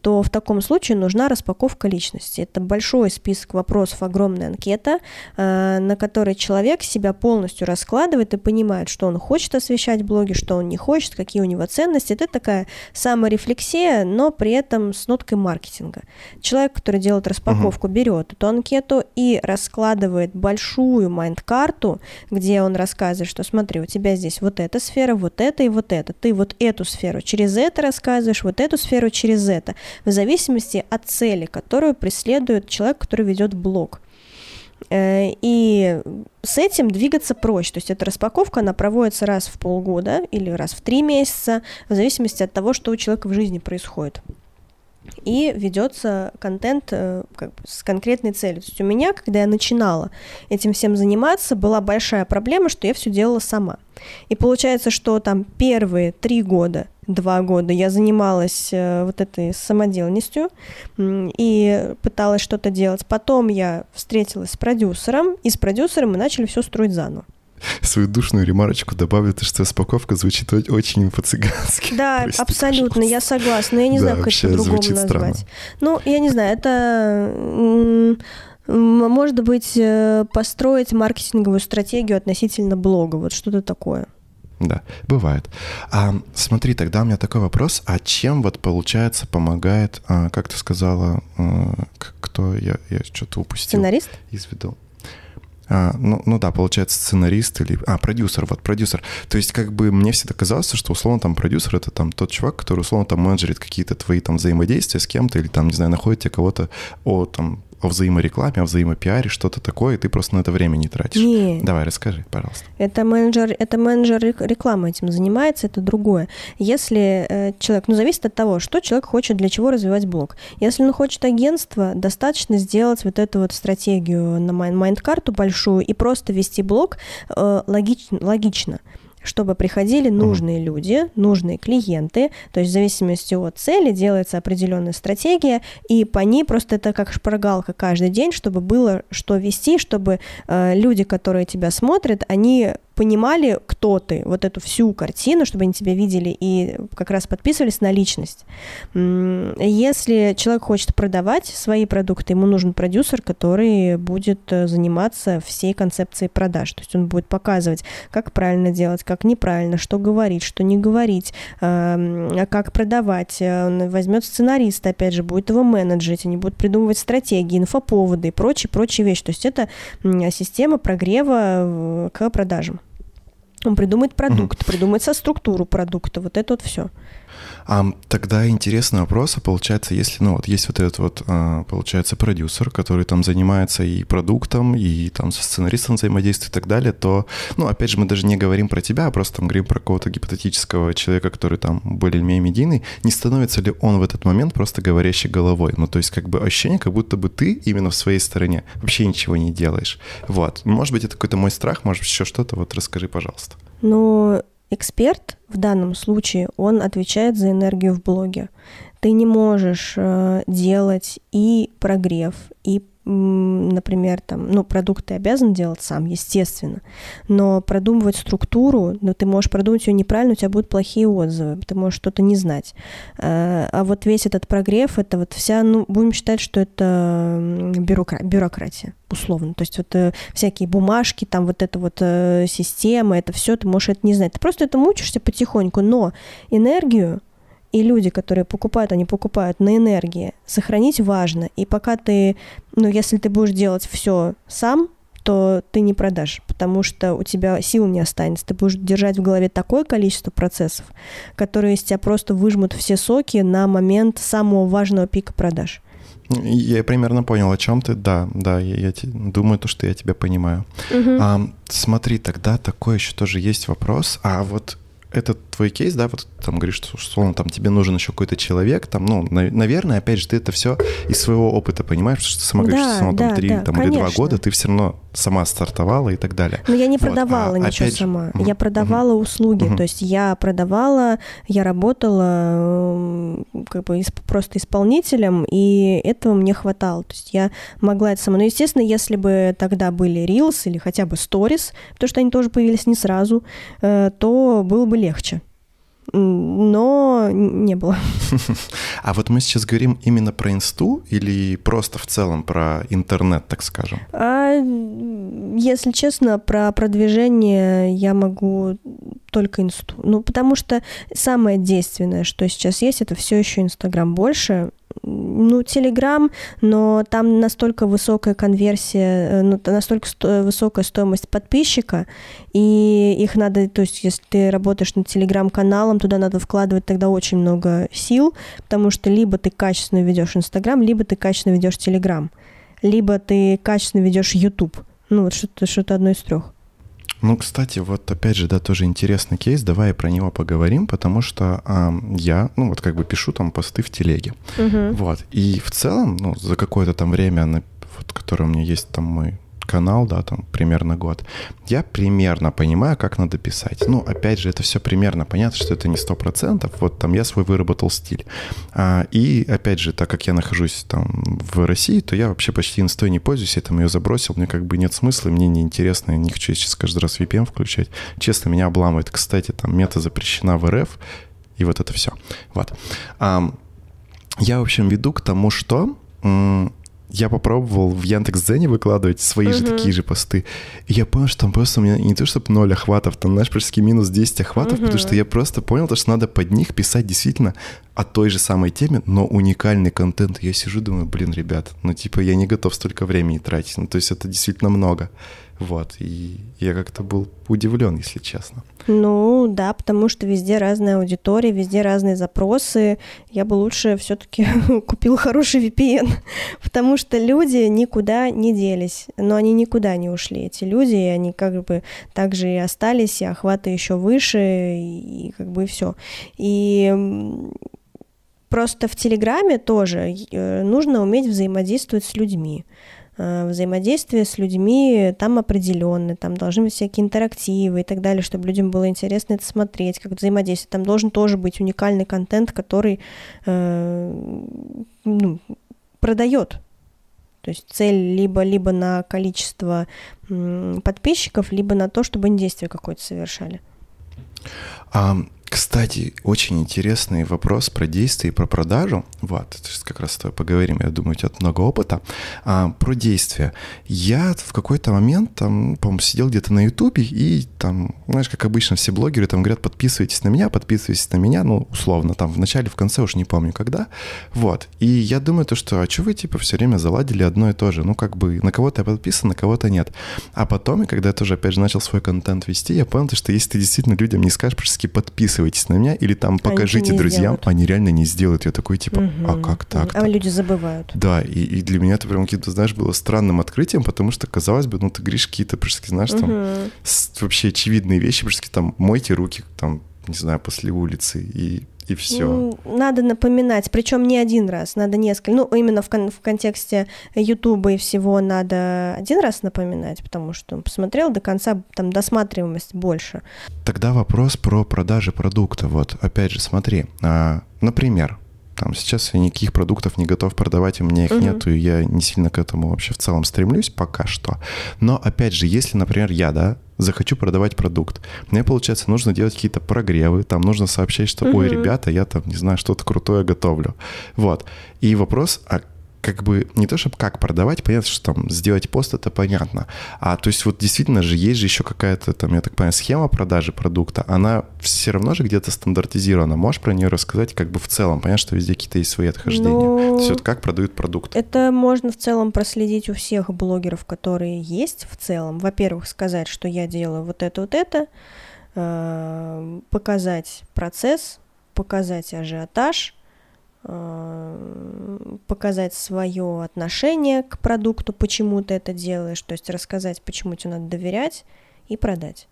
то в таком случае нужна распаковка личности. Это большой список вопросов, огромная анкета, на которой человек себя полностью раскладывает и понимает, что он хочет освещать блоги, что он не хочет, какие у него ценности. Это такая саморефлексия, но при этом с ноткой маркетинга. Человек, который делает распаковку, берет эту анкету и раскладывает большую майнд-карту, где он рассказывает, что смотри, у тебя здесь вот эта сфера, вот эта и вот эта. Ты вот эту сферу через это рассказываешь, вот эту сферу через это. В зависимости от цели, которую преследует человек, который ведет блог. И с этим двигаться проще. То есть эта распаковка, она проводится раз в полгода или раз в 3 месяца, в зависимости от того, что у человека в жизни происходит. И ведется контент как бы с конкретной целью. То есть у меня, когда я начинала этим всем заниматься, была большая проблема, что я все делала сама. И получается, что там первые 2 года я занималась вот этой самодеятельностью и пыталась что-то делать. Потом я встретилась с продюсером, и с продюсером мы начали все строить заново. Свою душную ремарочку добавлю, что распаковка звучит очень инфо-цыгански. Да, прости, абсолютно, пожалуйста. Я согласна. Я не знаю, как это по-другому назвать. Странно. Я не знаю, это... Может быть, построить маркетинговую стратегию относительно блога, вот что-то такое. Да, бывает. Смотри, тогда у меня такой вопрос, а чем вот получается помогает, как ты сказала, кто, я что-то упустил. Сценарист? Из виду. Да, получается, сценарист или... продюсер, вот продюсер. То есть как бы мне всегда казалось, что условно там продюсер — это там тот чувак, который условно там менеджерит какие-то твои там взаимодействия с кем-то или там, не знаю, находит тебе кого-то о взаиморекламе, о взаимопиаре, что-то такое, и ты просто на это время не тратишь. Нет. Давай, расскажи, пожалуйста. Это менеджер рекламы этим занимается, это другое. Если человек... зависит от того, что человек хочет, для чего развивать блог. Если он хочет агентство, достаточно сделать вот эту вот стратегию на майнд-карту большую и просто вести блог логично. Чтобы приходили нужные люди, нужные клиенты, то есть в зависимости от цели делается определенная стратегия, и по ней просто это как шпаргалка каждый день, чтобы было что вести, чтобы люди, которые тебя смотрят, они понимали, кто ты, вот эту всю картину, чтобы они тебя видели и как раз подписывались на личность. Если человек хочет продавать свои продукты, ему нужен продюсер, который будет заниматься всей концепцией продаж. То есть он будет показывать, как правильно делать, как неправильно, что говорить, что не говорить, как продавать. Он возьмет сценариста, опять же, будет его менеджить, они будут придумывать стратегии, инфоповоды и прочие вещи. То есть это система прогрева к продажам. Он придумает продукт, придумает со структуру продукта, вот это вот все. Тогда интересный вопрос, получается, если, есть вот этот вот, получается, продюсер, который там занимается и продуктом, и там со сценаристом взаимодействует и так далее, то, опять же, мы даже не говорим про тебя, а просто там говорим про какого-то гипотетического человека, который там более-менее медийный, не становится ли он в этот момент просто говорящей головой? То есть, как бы ощущение, как будто бы ты именно в своей стороне вообще ничего не делаешь. Вот. Может быть, это какой-то мой страх, может быть, еще что-то, расскажи, пожалуйста. Эксперт в данном случае, он отвечает за энергию в блоге. Ты не можешь делать и прогрев, и, например, продукт ты обязан делать сам, естественно, но продумывать структуру, ты можешь продумать ее неправильно, у тебя будут плохие отзывы, ты можешь что-то не знать. А вот весь этот прогрев, это вот вся, будем считать, что это бюрократия, условно. То есть вот всякие бумажки, там вот эта вот система, это все, ты можешь это не знать. Ты просто это мучишься потихоньку, но энергию, и люди, которые покупают, они покупают на энергии. Сохранить важно. И пока ты, если ты будешь делать все сам, что ты не продашь, потому что у тебя сил не останется. Ты будешь держать в голове такое количество процессов, которые из тебя просто выжмут все соки на момент самого важного пика продаж. Я примерно понял, о чем ты. Да, я думаю, то, что я тебя понимаю. Угу. Смотри, тогда такой еще тоже есть вопрос. А вот этот твой кейс, да, вот там говоришь, что он, там, тебе нужен еще какой-то человек, там, ну, наверное, опять же, ты это все из своего опыта понимаешь, потому что ты сама говоришь, что сама там 3 или 2 года, ты все равно сама стартовала и так далее. Но я не продавала ничего сама, я продавала услуги, то есть я продавала, я работала как бы просто исполнителем, и этого мне хватало, то есть я могла это сама. Но, естественно, если бы тогда были Reels или хотя бы Stories, потому что они тоже появились не сразу, то было бы легче, но не было. А вот мы сейчас говорим именно про инсту или просто в целом про интернет, так скажем? Если честно, про продвижение я могу только инсту. Ну, потому что самое действенное, что сейчас есть, это все еще Инстаграм больше. Ну, Телеграм, но там настолько высокая конверсия, настолько высокая стоимость подписчика, и их надо, то есть если ты работаешь над Телеграм-каналом, туда надо вкладывать тогда очень много сил, потому что либо ты качественно ведешь Инстаграм, либо ты качественно ведешь Телеграм, либо ты качественно ведешь YouTube. Ну, вот что-то одно из трех. Ну, кстати, вот опять же, да, тоже интересный кейс, давай про него поговорим, потому что я, ну, вот как бы пишу там посты в телеге, вот, и в целом, ну, за какое-то там время, вот, которое у меня есть там мой канал, да, там примерно год, я примерно понимаю, как надо писать. Ну, опять же, это все примерно понятно, что это не 100%, вот там я свой выработал стиль. И, опять же, так как я нахожусь там в России, то я вообще почти инстой не пользуюсь, я там ее забросил, мне как бы нет смысла, мне неинтересно, я не хочу сейчас каждый раз VPN включать. Честно, меня обламывает. Кстати, там мета запрещена в РФ, и вот это все. Вот. Я, в общем, веду к тому, что... Я попробовал в Яндекс.Дзене выкладывать свои же такие же посты. И я понял, что там просто у меня не то, чтобы 0 охватов, там, знаешь, практически минус 10 охватов, потому что я просто понял, что надо под них писать действительно о той же самой теме, но уникальный контент. Я сижу, думаю, блин, ребят, ну, типа, я не готов столько времени тратить. Ну, то есть это действительно много. Вот, и я как-то был удивлен, если честно. Ну, да, потому что везде разная аудитория, везде разные запросы. Я бы лучше все-таки купил хороший VPN, потому что люди никуда не делись, но они никуда не ушли, эти люди, и они как бы так же и остались, и охваты еще выше, и как бы все. И... Просто в Телеграме тоже нужно уметь взаимодействовать с людьми. Взаимодействие с людьми там определенное, там должны быть всякие интерактивы и так далее, чтобы людям было интересно это смотреть, как взаимодействие. Там должен тоже быть уникальный контент, который продает. То есть цель либо на количество подписчиков, либо на то, чтобы они действие какое-то совершали. Кстати, очень интересный вопрос про действие и про продажу. Вот, сейчас как раз с тобой поговорим, я думаю, у тебя много опыта. Про действия. Я в какой-то момент, там, по-моему, сидел где-то на Ютубе, и там, знаешь, как обычно все блогеры там говорят, подписывайтесь на меня, ну, условно, там, в начале, в конце, уж не помню когда. Вот, и я думаю, то, что, а что вы, типа, все время заладили одно и то же? Ну, как бы, на кого-то я подписан, на кого-то нет. А потом, и когда я тоже, опять же, начал свой контент вести, я понял, что если ты действительно людям не скажешь, практически подписывайся, на меня, или там покажите друзьям, они реально не сделают. Я такой, типа, а как так-то? А люди забывают. Да, и для меня это прям каким-то, знаешь, было странным открытием, потому что, казалось бы, ну, ты говоришь какие-то, знаешь, там, вообще очевидные вещи, там, мойте руки, там, не знаю, после улицы, и все. Надо напоминать, причем не один раз, надо несколько. Ну, именно в контексте Ютуба и всего надо один раз напоминать, потому что посмотрел до конца, там досматриваемость больше. Тогда вопрос про продажи продукта. Вот, опять же, смотри, например, там сейчас я никаких продуктов не готов продавать, у меня их нету, и я не сильно к этому вообще в целом стремлюсь пока что. Но, опять же, если, например, я, да, захочу продавать продукт. Мне, получается, нужно делать какие-то прогревы, там нужно сообщать, что, ой, ребята, я там, не знаю, что-то крутое готовлю. Вот. И вопрос, а как бы не то, чтобы как продавать, понятно, что там сделать пост, это понятно. А то есть вот действительно же есть же еще какая-то там, я так понимаю, схема продажи продукта, она все равно же где-то стандартизирована. Можешь про нее рассказать как бы в целом? Понятно, что везде какие-то есть свои отхождения. Ну, то есть вот как продают продукт? Это можно в целом проследить у всех блогеров, которые есть в целом. Во-первых, сказать, что я делаю вот это, показать процесс, показать ажиотаж, показать свое отношение к продукту, почему ты это делаешь, то есть рассказать, почему тебе надо доверять, и продать.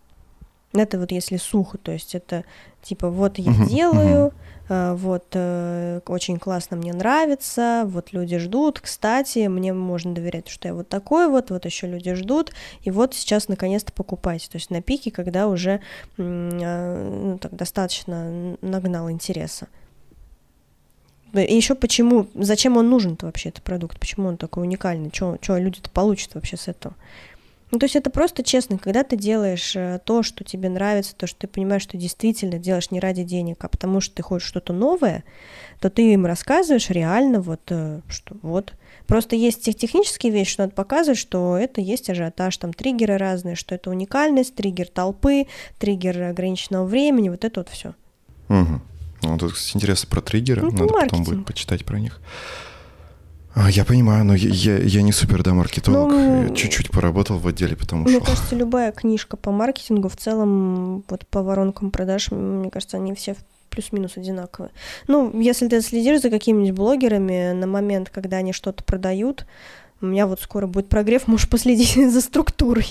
Это вот если сухо, то есть это типа вот я делаю, вот очень классно, мне нравится, вот люди ждут, кстати, мне можно доверять, что я вот такой вот, вот еще люди ждут, и вот сейчас наконец-то покупайте. То есть на пике, когда уже так, достаточно нагнал интереса. И еще почему, зачем он нужен-то вообще, этот продукт, почему он такой уникальный, что люди-то получат вообще с этого. Ну, то есть это просто честно, когда ты делаешь то, что тебе нравится, то, что ты понимаешь, что действительно делаешь не ради денег, а потому что ты хочешь что-то новое, то ты им рассказываешь реально вот, что вот. Просто есть технические вещи, что надо показывать, что это есть ажиотаж, там триггеры разные, что это уникальность, триггер толпы, триггер ограниченного времени, вот это вот все. Угу. Ну, тут, кстати, интересно про триггеры, ну, надо маркетинг. Потом будет почитать про них. Я понимаю, но я не супер, да, маркетолог, но... чуть-чуть поработал в отделе, потому что... Мне кажется, любая книжка по маркетингу в целом, вот по воронкам продаж, мне кажется, они все плюс-минус одинаковые. Ну, если ты следишь за какими-нибудь блогерами на момент, когда они что-то продают, у меня вот скоро будет прогрев, можешь последить за структурой.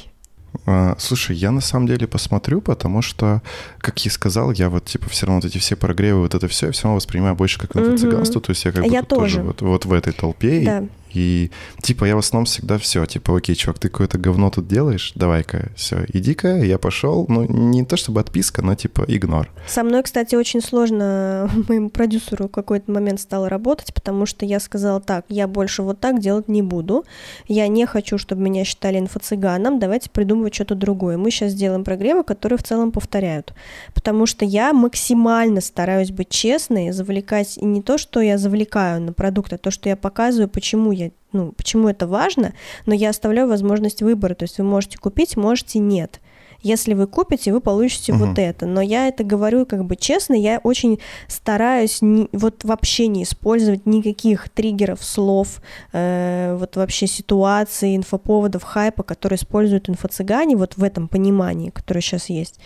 Слушай, я на самом деле посмотрю, потому что, как я сказал, я вот типа все равно вот эти все прогревы, вот это все, я все равно воспринимаю больше как инфо-цыганство, то есть я как бы тоже вот в этой толпе, да. И типа я в основном всегда все, типа окей, чувак, ты какое-то говно тут делаешь, давай-ка, все, иди-ка, я пошел, ну не то чтобы отписка, но типа игнор. Со мной, кстати, очень сложно моему продюсеру в какой-то момент стало работать, потому что я сказала так, я больше вот так делать не буду, я не хочу, чтобы меня считали инфо-цыганом, давайте придумывать что-то другое. Мы сейчас делаем прогревы, которые в целом повторяют. Потому что я максимально стараюсь быть честной, завлекать, и не то, что я завлекаю на продукт, а то, что я показываю, почему я, ну, почему это важно, но я оставляю возможность выбора. То есть вы можете купить, можете нет. Если вы купите, вы получите вот это. Но я это говорю как бы честно, я очень стараюсь вот вообще не использовать никаких триггеров, слов, вот вообще ситуаций, инфоповодов, хайпа, которые используют инфо-цыгане вот в этом понимании, которое сейчас есть,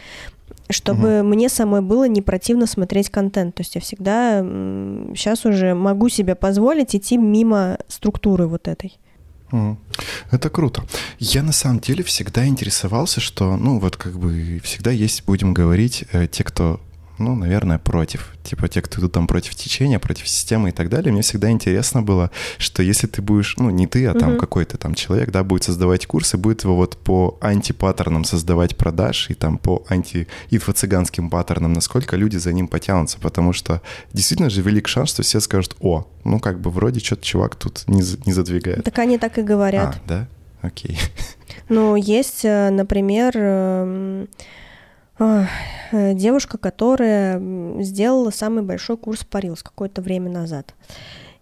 чтобы мне самой было не противно смотреть контент. То есть я всегда сейчас уже могу себе позволить идти мимо структуры вот этой. Это круто. Я на самом деле всегда интересовался, что, ну, вот как бы всегда есть, будем говорить, те, кто, ну, наверное, против. Типа те, кто идут там против течения, против системы и так далее. Мне всегда интересно было, что если ты будешь, ну, не ты, а там какой-то там человек, да, будет создавать курсы, будет его вот по антипаттернам создавать продаж и там по анти-инфо-цыганским паттернам, насколько люди за ним потянутся. Потому что действительно же велик шанс, что все скажут, о, ну, как бы вроде что-то чувак тут не задвигает. Так они так и говорят. А, да? Окей. Ну, есть, например... девушка, которая сделала самый большой курс по Reels какое-то время назад.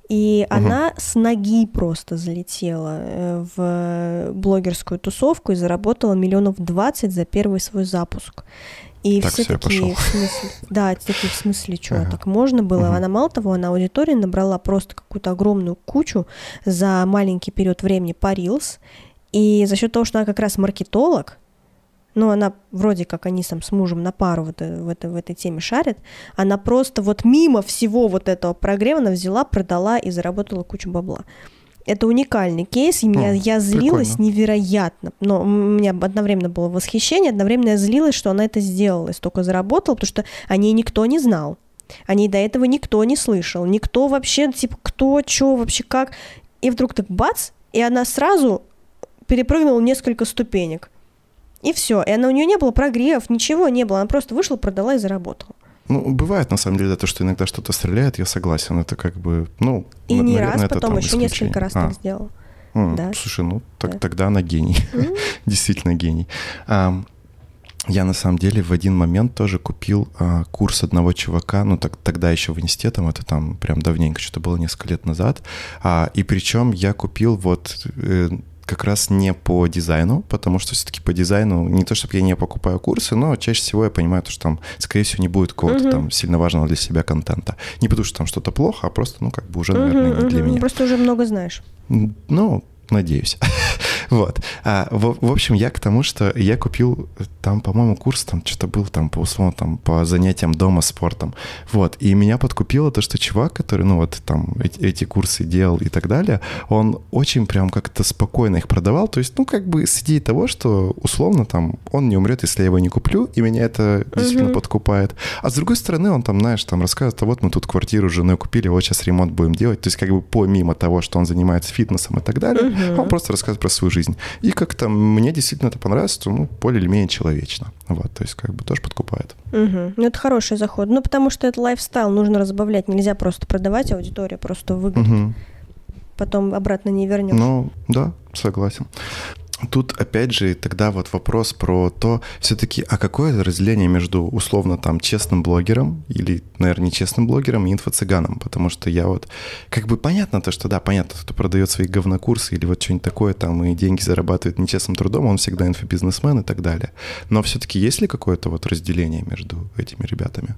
И она с ноги просто залетела в блогерскую тусовку и заработала 20 миллионов за первый свой запуск. И так все такие, в смысле, да, такие, в смысле, что, так можно было? Она, мало того, она аудитории набрала просто какую-то огромную кучу за маленький период времени по Reels. И за счет того, что она как раз маркетолог, но она вроде как, они там с мужем на пару вот в этой теме шарят, она просто вот мимо всего вот этого прогрева она взяла, продала и заработала кучу бабла. Это уникальный кейс, и я злилась невероятно. Но у меня одновременно было восхищение, одновременно я злилась, что она это сделала, и столько заработала, потому что о ней никто не знал, о ней до этого никто не слышал, никто вообще, типа, кто, что, вообще как. И вдруг так бац, и она сразу перепрыгнула несколько ступенек. И все. И она, у нее не было прогрев, ничего не было. Она просто вышла, продала и заработала. Ну, бывает, на самом деле, да, то, что иногда что-то стреляет, я согласен. Это как бы, ну, и не наверное, раз, потом еще исключение. Несколько раз так сделала. Да. Слушай, ну, так, да. Тогда она гений. Действительно гений. я на самом деле в один момент тоже купил курс одного чувака, ну так, тогда еще в институте, это там прям давненько, что-то было несколько лет назад, и причем я купил вот как раз не по дизайну, потому что все-таки по дизайну, не то чтобы я не покупаю курсы, но чаще всего я понимаю, что там, скорее всего, не будет какого-то там сильно важного для себя контента. Не потому что там что-то плохо, а просто, ну, как бы уже, наверное, не для меня. Просто уже много знаешь. Ну, надеюсь. Вот. В общем, я к тому, что я купил там, по-моему, курс, там что-то был там по условно, там по занятиям дома спортом. Вот. И меня подкупило то, что чувак, который, ну вот там эти курсы делал и так далее, он очень прям как-то спокойно их продавал. То есть, ну как бы с идеей того, что условно там он не умрет, если я его не куплю, и меня это действительно подкупает. А с другой стороны, он там, знаешь, там рассказывает, а вот мы тут квартиру с женой купили, вот сейчас ремонт будем делать. То есть как бы помимо того, что он занимается фитнесом и так далее, он просто рассказывает про свою жизнь. И как-то мне действительно это понравилось, что, ну, более или менее человечно. Вот, то есть как бы тоже подкупает. Угу. Ну, это хороший заход. Ну, потому что это лайфстайл, нужно разбавлять. Нельзя просто продавать, аудитория просто выберет. Угу. Потом обратно не вернешь. Ну, да, согласен. Тут, опять же, тогда вот вопрос про то, все-таки, а какое разделение между, условно, там, честным блогером или, наверное, нечестным блогером и инфо-цыганом? Потому что я вот, как бы понятно то, что, да, понятно, кто продает свои говнокурсы или вот что-нибудь такое там и деньги зарабатывает нечестным трудом, он всегда инфобизнесмен и так далее. Но все-таки есть ли какое-то вот разделение между этими ребятами?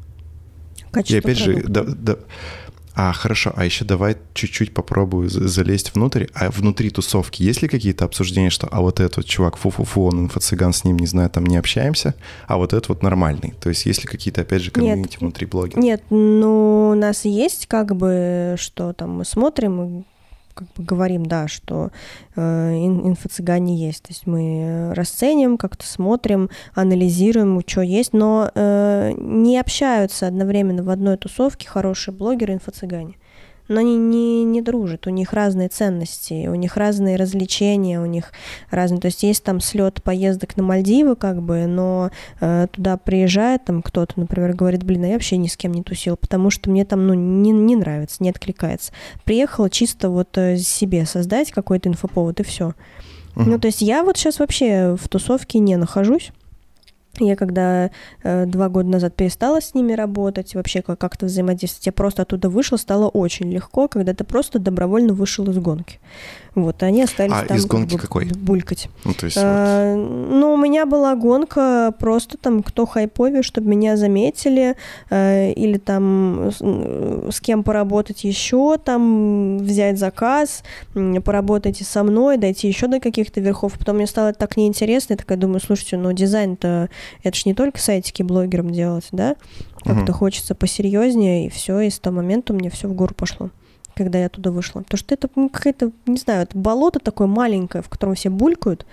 Качество и опять продукта. Же, да, хорошо, а еще давай чуть-чуть попробую залезть внутрь. А внутри тусовки есть ли какие-то обсуждения, что а вот этот вот чувак, фу-фу-фу, он инфо-цыган, с ним, не знаю, там не общаемся, а вот этот вот нормальный? То есть есть ли какие-то, опять же, комьюнити внутри блогера? Нет, ну у нас есть как бы, что там мы смотрим, как бы говорим, да, что инфо-цыгане есть. То есть мы расценим, как-то смотрим, анализируем, что есть, но не общаются одновременно в одной тусовке хорошие блогеры инфо-цыгане. Но они не дружат, у них разные ценности, у них разные развлечения, у них разные... То есть есть там слет поездок на Мальдивы, как бы, но туда приезжает там кто-то, например, говорит, блин, а я вообще ни с кем не тусил, потому что мне там, ну, не нравится, не откликается. Приехала чисто вот себе создать какой-то инфоповод, и все. Ну, то есть я вот сейчас вообще в тусовке не нахожусь. Я когда 2 года назад перестала с ними работать, вообще как-то взаимодействовать, я просто оттуда вышла, стало очень легко, когда ты просто добровольно вышел из гонки. Вот, они остались там из гонки какой? Булькать. Ну, то есть, ну, у меня была гонка просто там, кто хайповее, чтобы меня заметили, или там с кем поработать еще, там взять заказ, поработайте со мной, дойти еще до каких-то верхов. Потом мне стало так неинтересно, я такая думаю, слушайте, ну, дизайн-то это ж не только сайтики блогерам делать, да? Как-то хочется посерьезнее, и все, и с того момента у меня все в гору пошло, когда я оттуда вышла. Потому что это, ну, какое-то, не знаю, это болото такое маленькое, в котором все булькают,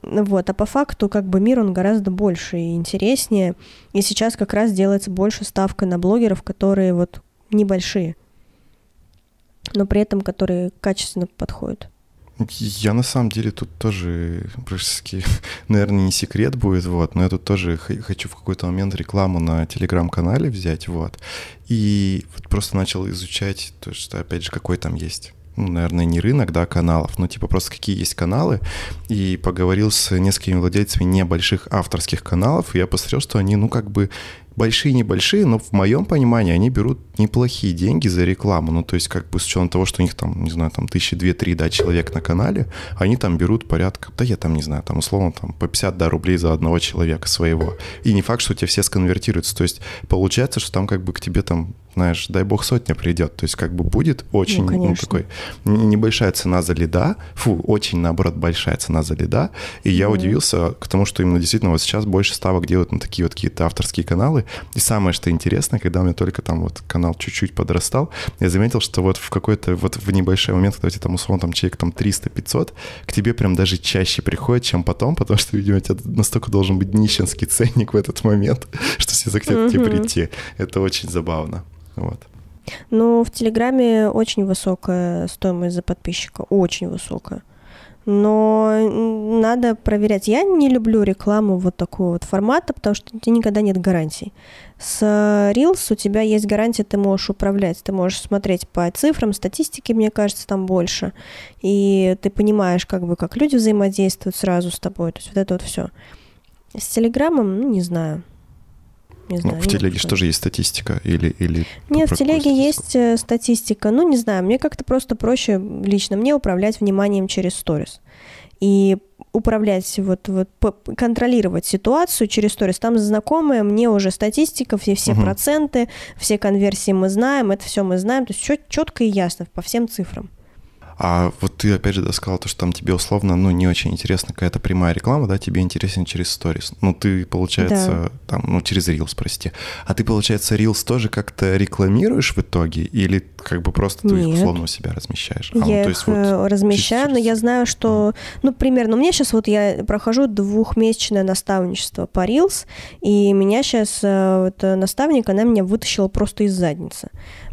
вот, а по факту как бы мир, он гораздо больше и интереснее, и сейчас как раз делается больше ставка на блогеров, которые вот небольшие, но при этом которые качественно подходят. Я на самом деле тут тоже, практически, наверное, не секрет будет, вот, но я тут тоже хочу в какой-то момент рекламу на телеграм-канале взять, вот, и вот просто начал изучать, то, что, опять же, какой там есть, ну, наверное, не рынок, да, каналов, но типа просто какие есть каналы, и поговорил с несколькими владельцами небольших авторских каналов, и я посмотрел, что они, ну, как бы... большие-небольшие, но в моем понимании они берут неплохие деньги за рекламу. Ну, то есть, как бы с учетом того, что у них там, не знаю, там 1200-2000, да, человек на канале, они там берут порядка, да я там не знаю, там условно там по 50, да, рублей за одного человека своего. И не факт, что у тебя все сконвертируются. То есть, получается, что там как бы к тебе там, знаешь, дай бог сотня придет. То есть, как бы будет очень, ну, такой небольшая цена за лида. Очень, наоборот, большая цена за лида. И я удивился к тому, что именно действительно вот сейчас больше ставок делают на такие вот какие-то авторские каналы. И самое, что интересно, когда у меня только там вот канал чуть-чуть подрастал, я заметил, что вот в какой-то, вот в небольшой момент, когда у тебя там условно там человек там 300-500, к тебе прям даже чаще приходит, чем потом, потому что, видимо, у тебя настолько должен быть нищенский ценник в этот момент, что все захотят к тебе прийти. Это очень забавно. Вот. Ну, в Телеграме очень высокая стоимость за подписчика, очень высокая. Но надо проверять. Я не люблю рекламу вот такого вот формата, потому что у тебя никогда нет гарантий. С Reels у тебя есть гарантия, ты можешь управлять, ты можешь смотреть по цифрам, статистике, мне кажется, там больше. И ты понимаешь, как бы, как люди взаимодействуют сразу с тобой, то есть вот это вот все. С Телеграмом, ну, не знаю. В телеге что же есть статистика? Или нет, в телеге есть статистика. Ну, не знаю, мне как-то просто проще лично мне управлять вниманием через Stories. И управлять, контролировать ситуацию через Stories. Там знакомая мне уже статистика, все проценты, все конверсии мы знаем, это все мы знаем. То есть четко и ясно по всем цифрам. А вот ты, опять же, сказала, что там тебе условно, не очень интересна какая-то прямая реклама, да, тебе интересен через Stories. Ну, ты, получается, через Reels, прости. А ты, получается, Reels тоже как-то рекламируешь в итоге? Или просто ты их условно у себя размещаешь? Я размещаю, но я знаю, что... Ну, примерно, у меня сейчас я прохожу двухмесячное наставничество по Reels, и меня сейчас наставник, она меня вытащила просто из задницы.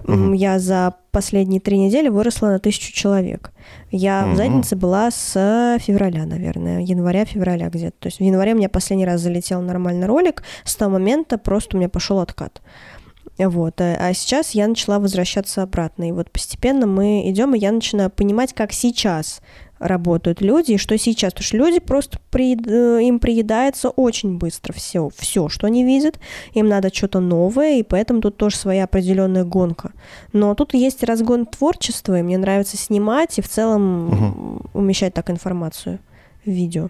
Я за последние 3 недели выросла на 1000 человек. Я в заднице была с февраля, наверное, января-февраля где-то. То есть в январе у меня последний раз залетел нормальный ролик, с того момента просто у меня пошел откат. А сейчас я начала возвращаться обратно. И постепенно мы идем, и я начинаю понимать, как сейчас работают люди, и что сейчас. Потому что люди просто им приедается очень быстро все, что они видят. Им надо что-то новое, и поэтому тут тоже своя определенная гонка. Но тут есть разгон творчества, и мне нравится снимать и в целом умещать так информацию в видео.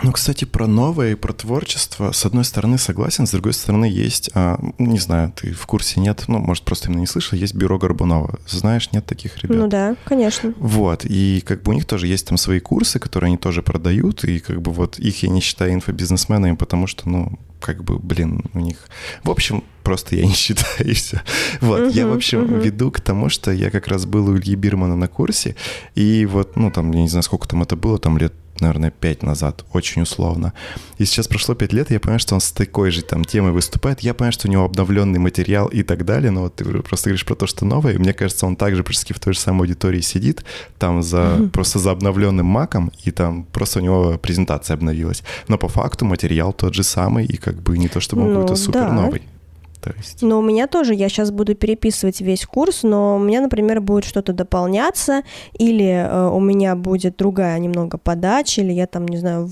Ну, кстати, про новое и про творчество, с одной стороны, согласен, с другой стороны, есть, не знаю, ты в курсе, нет, может, просто именно не слышал, есть Бюро Горбунова. Знаешь, нет таких ребят? Ну да, конечно. И у них тоже есть там свои курсы, которые они тоже продают, и их я не считаю инфобизнесменами, потому что, у них... В общем, просто я не считаю, и все. Я, в общем, веду к тому, что я как раз был у Ильи Бирмана на курсе, и я не знаю, сколько там это было, лет, наверное, 5 назад, очень условно. И сейчас прошло 5 лет, и я понимаю, что он с такой же там темой выступает. Я понимаю, что у него обновленный материал и так далее, но ты просто говоришь про то, что новое, и мне кажется, он также практически в той же самой аудитории сидит, там просто за обновленным маком, и там просто у него презентация обновилась. Но по факту материал тот же самый, и не то чтобы он какой-то супер новый. Но у меня тоже, я сейчас буду переписывать весь курс, но у меня, например, будет что-то дополняться, или у меня будет другая немного подача, или я там, не знаю,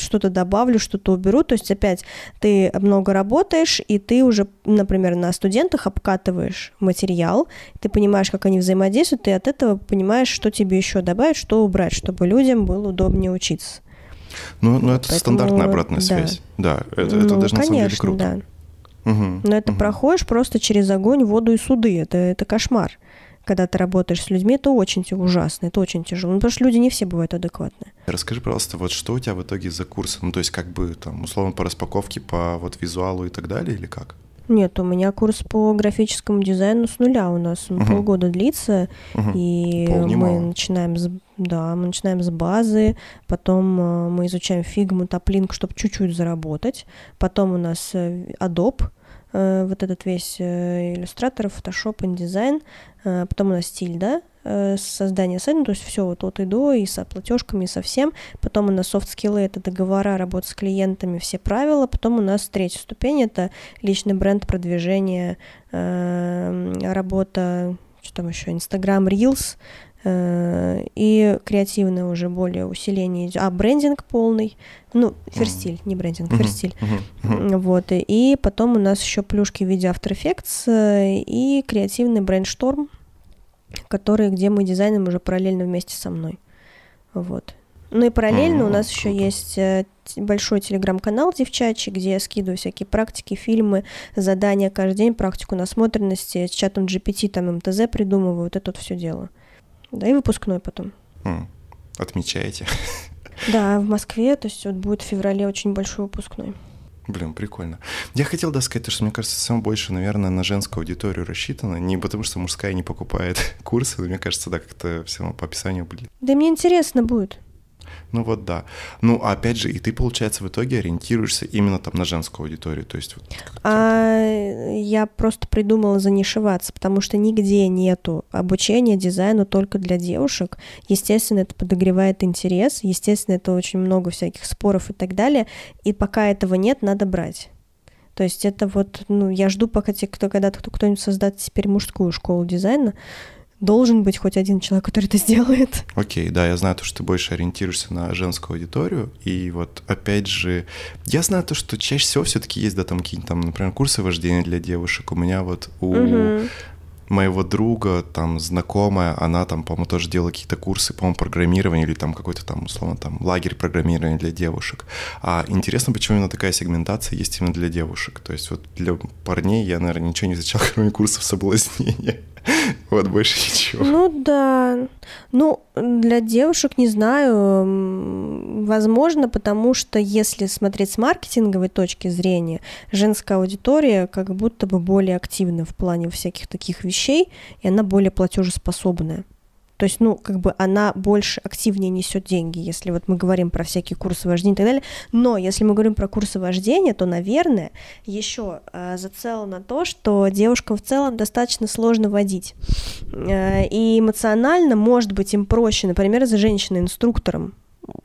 что-то добавлю, что-то уберу, то есть опять ты много работаешь, и ты уже, например, на студентах обкатываешь материал, ты понимаешь, как они взаимодействуют, и от этого понимаешь, что тебе еще добавить, что убрать, чтобы людям было удобнее учиться. Поэтому... стандартная обратная связь, это даже на самом деле круто. Да. Но это проходишь просто через огонь, воду и суды. Это кошмар. Когда ты работаешь с людьми, это очень ужасно, это очень тяжело. Потому что люди не все бывают адекватны. Расскажи, пожалуйста, что у тебя в итоге за курсы? То есть условно по распаковке, по визуалу и так далее или как? Нет, у меня курс по графическому дизайну с нуля у нас. Он полгода длится, и мы начинаем с базы, потом мы изучаем Figma, Taplink, чтобы чуть-чуть заработать. Потом у нас Adobe, этот весь иллюстратор, Photoshop, InDesign. Потом у нас стиль, создание сайта, то есть все и до, и с платежками, и со всем. Потом у нас софт-скиллы, это договора, работа с клиентами, все правила. Потом у нас 3-я ступень, это личный бренд, продвижение, работа, что там еще, Инстаграм, Reels, и креативное уже более усиление, брендинг полный, ферстиль, не брендинг, ферстиль, и потом у нас еще плюшки в виде After Effects и креативный брейншторм, который, где мы дизайним уже параллельно вместе со мной, Ну и параллельно у нас еще есть большой телеграм-канал девчачий, где я скидываю всякие практики, фильмы, задания каждый день, практику насмотренности, с чатом GPT, там МТЗ придумываю, это все дело. Да, и выпускной потом. Отмечаете? Да, в Москве, то есть будет в феврале очень большой выпускной. Блин, прикольно. Я хотел сказать, что, мне кажется, сам больше, наверное, на женскую аудиторию рассчитано. Не потому, что мужская не покупает курсы, но, мне кажется, как-то все равно по описанию будет. Да и мне интересно будет. Да. Опять же, и ты, получается, в итоге ориентируешься именно там на женскую аудиторию, то есть... Я просто придумала занишеваться, потому что нигде нету обучения дизайну только для девушек. Естественно, это подогревает интерес, естественно, это очень много всяких споров и так далее, и пока этого нет, надо брать. То есть это я жду, пока когда-то кто-нибудь создаст теперь мужскую школу дизайна, должен быть хоть один человек, который это сделает. Окей, да, я знаю то, что ты больше ориентируешься на женскую аудиторию, и вот опять же, я знаю то, что чаще всего все-таки есть, да, там какие-нибудь, там, например, курсы вождения для девушек. У меня вот у моего друга, там, знакомая, она там, по-моему, тоже делала какие-то курсы, по-моему, программирования или там какой-то там, условно, там, лагерь программирования для девушек. А интересно, почему именно такая сегментация есть именно для девушек. То есть вот для парней я, наверное, ничего не изучал, кроме курсов соблазнения. Вот, больше ничего. Ну да. Ну, для девушек, не знаю, возможно, потому что если смотреть с маркетинговой точки зрения, женская аудитория как будто бы более активна в плане всяких таких вещей, и она более платежеспособная. То есть, ну, как бы она больше активнее несет деньги, если вот мы говорим про всякие курсы вождения и так далее. Но если мы говорим про курсы вождения, то, наверное, еще зацел на то, что девушкам в целом достаточно сложно водить. И эмоционально, может быть, им проще, например, за женщиной-инструктором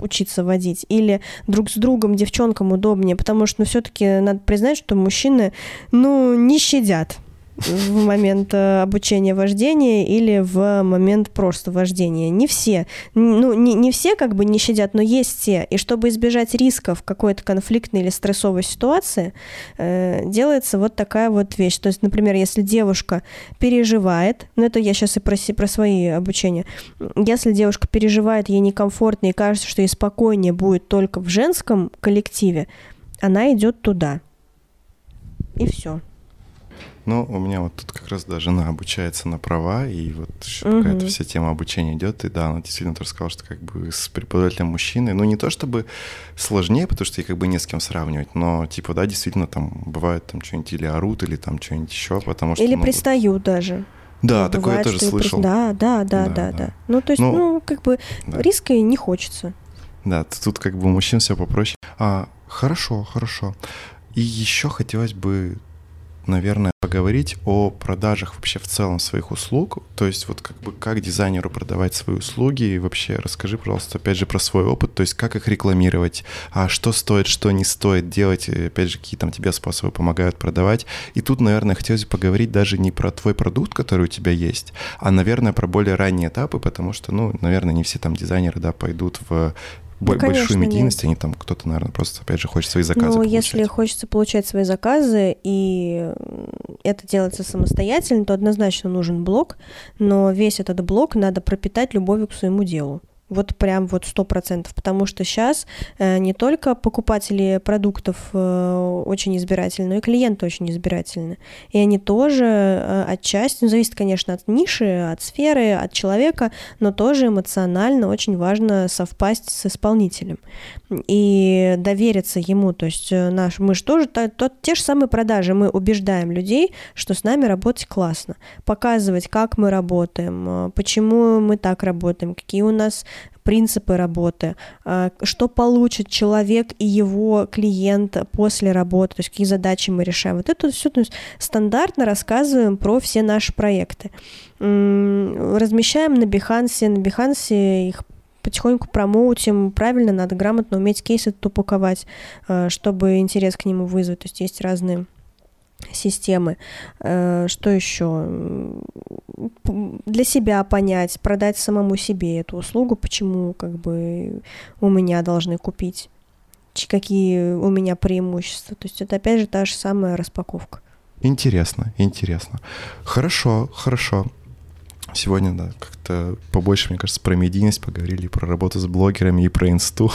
учиться водить, или друг с другом девчонкам удобнее, потому что, ну, все-таки надо признать, что мужчины, ну, не щадят в момент обучения вождения или в момент просто вождения. Не все. Ну, не все как бы не щадят, но есть те. И чтобы избежать рисков какой-то конфликтной или стрессовой ситуации, делается вот такая вот вещь. То есть, например, если девушка переживает, ну, это я сейчас и про свои обучения, если девушка переживает, ей некомфортно и кажется, что ей спокойнее будет только в женском коллективе, она идет туда. И все. Ну, у меня вот тут как раз, да, жена обучается на права, и вот еще пока эта вся тема обучения идет, и да, она действительно рассказала, что как бы с преподавателем мужчины, ну, не то чтобы сложнее, потому что ей как бы не с кем сравнивать, но, типа, да, действительно, там, бывает там что-нибудь или орут, или там что-нибудь еще, потому что... Или ну, пристают даже. Да, ну, такое бывает, я тоже слышал. Да. Ну, то есть, ну как бы да. Риска не хочется. Да, тут как бы у мужчин все попроще. Хорошо. И еще хотелось бы, наверное, поговорить о продажах вообще в целом своих услуг, то есть вот как бы как дизайнеру продавать свои услуги, и вообще расскажи, пожалуйста, опять же про свой опыт, то есть как их рекламировать, а что стоит, что не стоит делать, и, опять же, какие там тебе способы помогают продавать. И тут, наверное, хотелось бы поговорить даже не про твой продукт, который у тебя есть, а, наверное, про более ранние этапы, потому что, ну, наверное, не все там дизайнеры, да, пойдут в... большую медийность, они там кто-то, наверное, просто, опять же, хочет свои заказы получать. Ну, если хочется получать свои заказы, и это делается самостоятельно, то однозначно нужен блог, но весь этот блог надо пропитать любовью к своему делу. Вот прям вот 100%, потому что сейчас не только покупатели продуктов очень избирательны, но и клиенты очень избирательны. И они тоже отчасти, ну, зависит, конечно, от ниши, от сферы, от человека, но тоже эмоционально очень важно совпасть с исполнителем и довериться ему. То есть мы же тоже те же самые продажи, мы убеждаем людей, что с нами работать классно, показывать, как мы работаем, почему мы так работаем, какие у нас принципы работы, что получит человек и его клиент после работы, то есть какие задачи мы решаем. Вот это все, то есть, стандартно рассказываем про все наши проекты. Размещаем на Behance, их потихоньку промоутим, правильно, надо грамотно уметь кейсы упаковать, чтобы интерес к нему вызвать. То есть есть разные системы. Что еще? Для себя понять, продать самому себе эту услугу, почему как бы у меня должны купить, какие у меня преимущества. То есть это опять же та же самая распаковка. Интересно. Хорошо. Сегодня, да, как-то побольше, мне кажется, про медийность поговорили, про работу с блогерами и про инсту.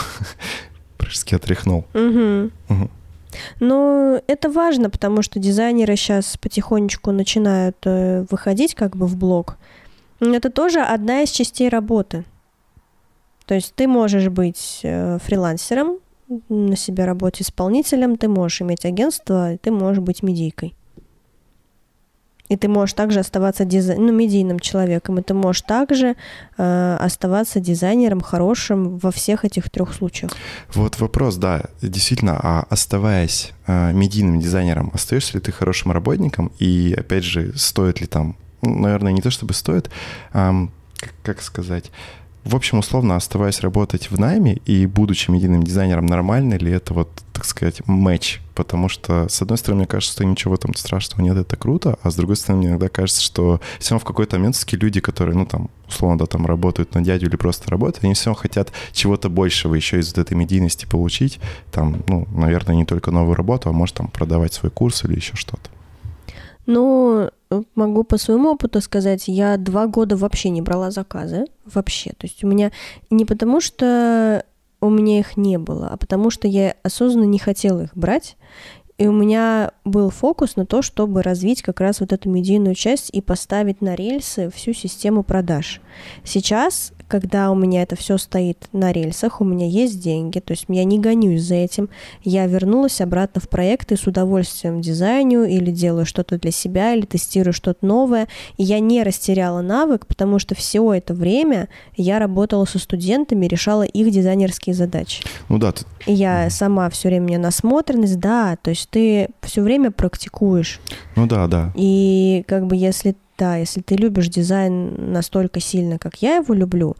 Практически отряхнул. Но это важно, потому что дизайнеры сейчас потихонечку начинают выходить как бы в блог. Это тоже одна из частей работы. То есть ты можешь быть фрилансером, на себя работать исполнителем, ты можешь иметь агентство, ты можешь быть медийкой. И ты можешь также оставаться медийным человеком, и ты можешь также оставаться дизайнером хорошим во всех этих трех случаях. Вот вопрос, да, действительно, а оставаясь медийным дизайнером, остаешься ли ты хорошим работником? И, опять же, стоит ли там, наверное, не то чтобы стоит, как сказать... В общем, условно, оставаясь работать в найме и будучи медийным дизайнером, нормально ли это, вот, так сказать, матч? Потому что, с одной стороны, мне кажется, что ничего там страшного нет, это круто, а с другой стороны, мне иногда кажется, что все равно в какой-то момент такие люди, которые, ну, там, условно, да, там, работают на дядю или просто работают, они все равно хотят чего-то большего еще из вот этой медийности получить, там, ну, наверное, не только новую работу, а может, там, продавать свой курс или еще что-то. Ну, могу по своему опыту сказать, я 2 года вообще не брала заказы, вообще, то есть у меня не потому, что у меня их не было, а потому что я осознанно не хотела их брать, и у меня был фокус на то, чтобы развить как раз вот эту медийную часть и поставить на рельсы всю систему продаж. Сейчас, когда у меня это все стоит на рельсах, у меня есть деньги, то есть я не гонюсь за этим, я вернулась обратно в проекты с удовольствием дизайню или делаю что-то для себя, или тестирую что-то новое, и я не растеряла навык, потому что все это время я работала со студентами, решала их дизайнерские задачи. Ну да. Я сама все время, у меня насмотренность, да, то есть ты все время практикуешь. Ну да, да. И как бы если ты любишь дизайн настолько сильно, как я его люблю,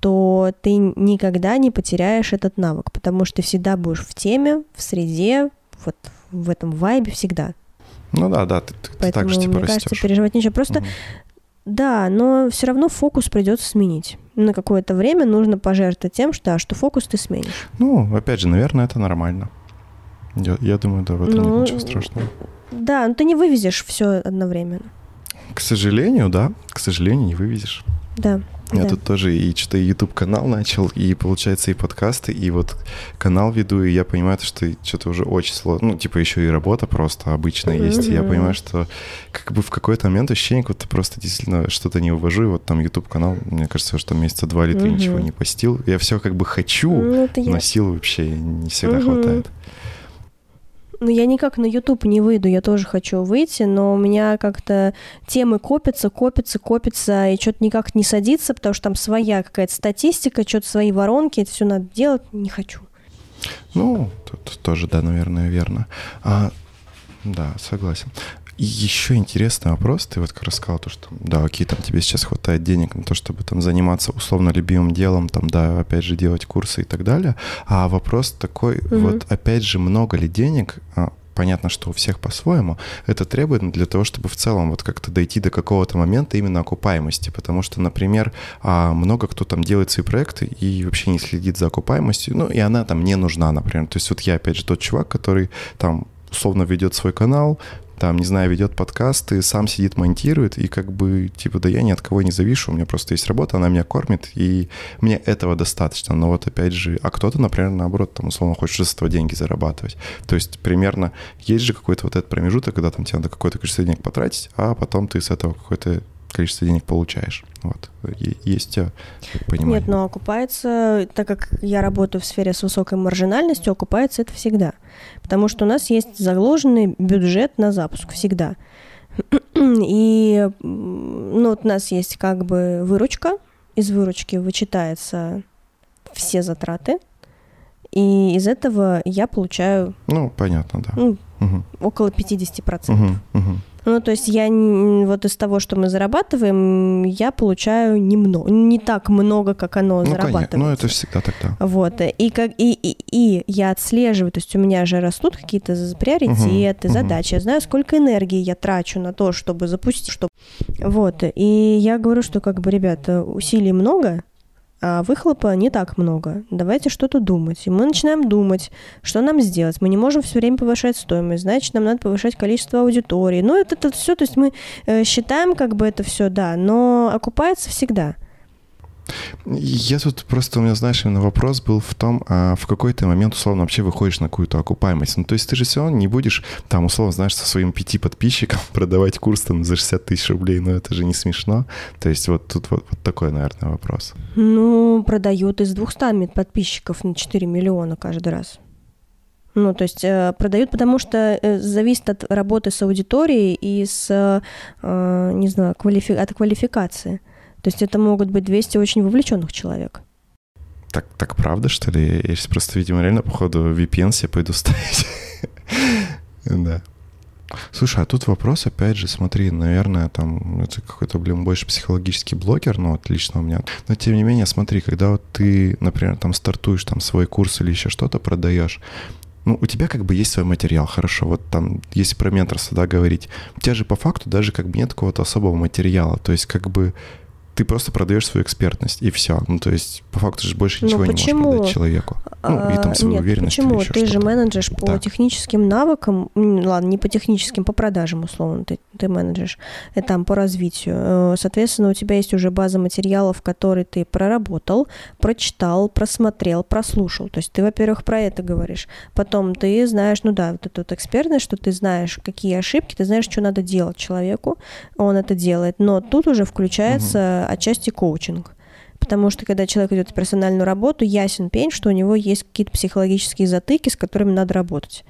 то ты никогда не потеряешь этот навык, потому что ты всегда будешь в теме, в среде, вот в этом вайбе всегда. Ну да, ты так же типа растёшь. Поэтому, мне кажется, переживать нечего. Просто, да, но все равно фокус придется сменить. На какое-то время нужно пожертвовать тем, что фокус ты сменишь. Ну, опять же, наверное, это нормально. Я думаю, да, в этом нет ничего страшного. Да, но ты не вывезешь все одновременно. К сожалению, да. К сожалению, не вывезешь. Да. Я тут тоже и что-то YouTube-канал начал, и, получается, и подкасты, и вот канал веду, и я понимаю, что что-то уже очень сложно. Ну, типа, еще и работа просто обычная есть. И я понимаю, что как бы в какой-то момент ощущение, как будто просто действительно что-то не вывожу, и вот там YouTube-канал, мне кажется, что месяца 2 или 3 ничего не постил. Я все как бы хочу, но сил вообще не всегда хватает. Ну, я никак на YouTube не выйду, я тоже хочу выйти, но у меня как-то темы копятся, и что-то никак не садится, потому что там своя какая-то статистика, что-то свои воронки, это все надо делать, не хочу. Ну, тут тоже, да, наверное, верно. Да, согласен. И еще интересный вопрос, ты вот рассказал то, что, да, окей, там тебе сейчас хватает денег на то, чтобы там заниматься условно любимым делом, там, да, опять же, делать курсы и так далее, а вопрос такой, вот, опять же, много ли денег, понятно, что у всех по-своему, это требует для того, чтобы в целом вот как-то дойти до какого-то момента именно окупаемости, потому что, например, много кто там делает свои проекты и вообще не следит за окупаемостью, ну, и она там не нужна, например, то есть вот я, опять же, тот чувак, который там условно ведет свой канал, там, не знаю, ведет подкасты, сам сидит, монтирует, и как бы, типа, да я ни от кого не завишу, у меня просто есть работа, она меня кормит, и мне этого достаточно. Но вот опять же, а кто-то, например, наоборот, там, условно, хочет с этого деньги зарабатывать. То есть примерно есть же какой-то вот этот промежуток, когда там тебе надо какое-то количество денег потратить, а потом ты с этого какое-то количество денег получаешь. Вот. Есть понимание. Нет, но окупается, так как я работаю в сфере с высокой маржинальностью, окупается это всегда. Потому что у нас есть заложенный бюджет на запуск всегда. И вот у нас есть как бы выручка, из выручки вычитаются все затраты, и из этого я получаю... Ну, понятно, да. Около 50%. Ну, то есть я вот из того, что мы зарабатываем, я получаю не так много, как оно зарабатывается. Ну, это всегда тогда. Вот. И я отслеживаю, то есть у меня же растут какие-то приоритеты, задачи. Я знаю, сколько энергии я трачу на то, чтобы запустить. Вот. И я говорю, что как бы, ребята, усилий много, а выхлопа не так много. Давайте что-то думать. И мы начинаем думать, что нам сделать. Мы не можем все время повышать стоимость, значит, нам надо повышать количество аудитории. Ну, это все, то есть мы считаем как бы это все, да, но окупается всегда. Я тут просто, у меня, знаешь, именно вопрос был в том, в какой-то момент, условно, вообще выходишь на какую-то окупаемость. Ну, то есть ты же все равно не будешь, там, условно, знаешь, со своим 5 подписчикам продавать курс там за 60 000 рублей, но это же не смешно. То есть вот тут вот такой, наверное, вопрос. Ну, продают из 200 подписчиков на 4 миллиона каждый раз. Ну, то есть продают, потому что зависит от работы с аудиторией и с, не знаю, от квалификации. То есть это могут быть 200 очень вовлеченных человек. Так правда, что ли? Я сейчас просто, видимо, реально, походу, VPN себе пойду ставить. Да. Слушай, а тут вопрос, опять же, смотри, наверное, там, это какой-то, блин, больше психологический блогер, но отлично у меня. Но, тем не менее, смотри, когда вот ты, например, там стартуешь там свой курс или еще что-то продаешь, ну, у тебя как бы есть свой материал, хорошо, вот там, если про менторство, да, говорить, у тебя же по факту даже как бы нет какого-то особого материала, то есть как бы ты просто продаешь свою экспертность, и все. Ну, то есть, по факту же больше ничего не можешь продать человеку. Ну, и там свою уверенность. Почему? Ты же менеджешь по техническим навыкам, ладно, не по техническим, по продажам, условно, ты менеджешь, там, по развитию. Соответственно, у тебя есть уже база материалов, которые ты проработал, прочитал, просмотрел, прослушал. То есть, ты, во-первых, про это говоришь. Потом ты знаешь, ну да, вот эту вот экспертность, что ты знаешь, какие ошибки, ты знаешь, что надо делать человеку, он это делает. Но тут уже включается отчасти коучинг. Потому что, когда человек идет в персональную работу, ясен пень, что у него есть какие-то психологические затыки, с которыми надо работать.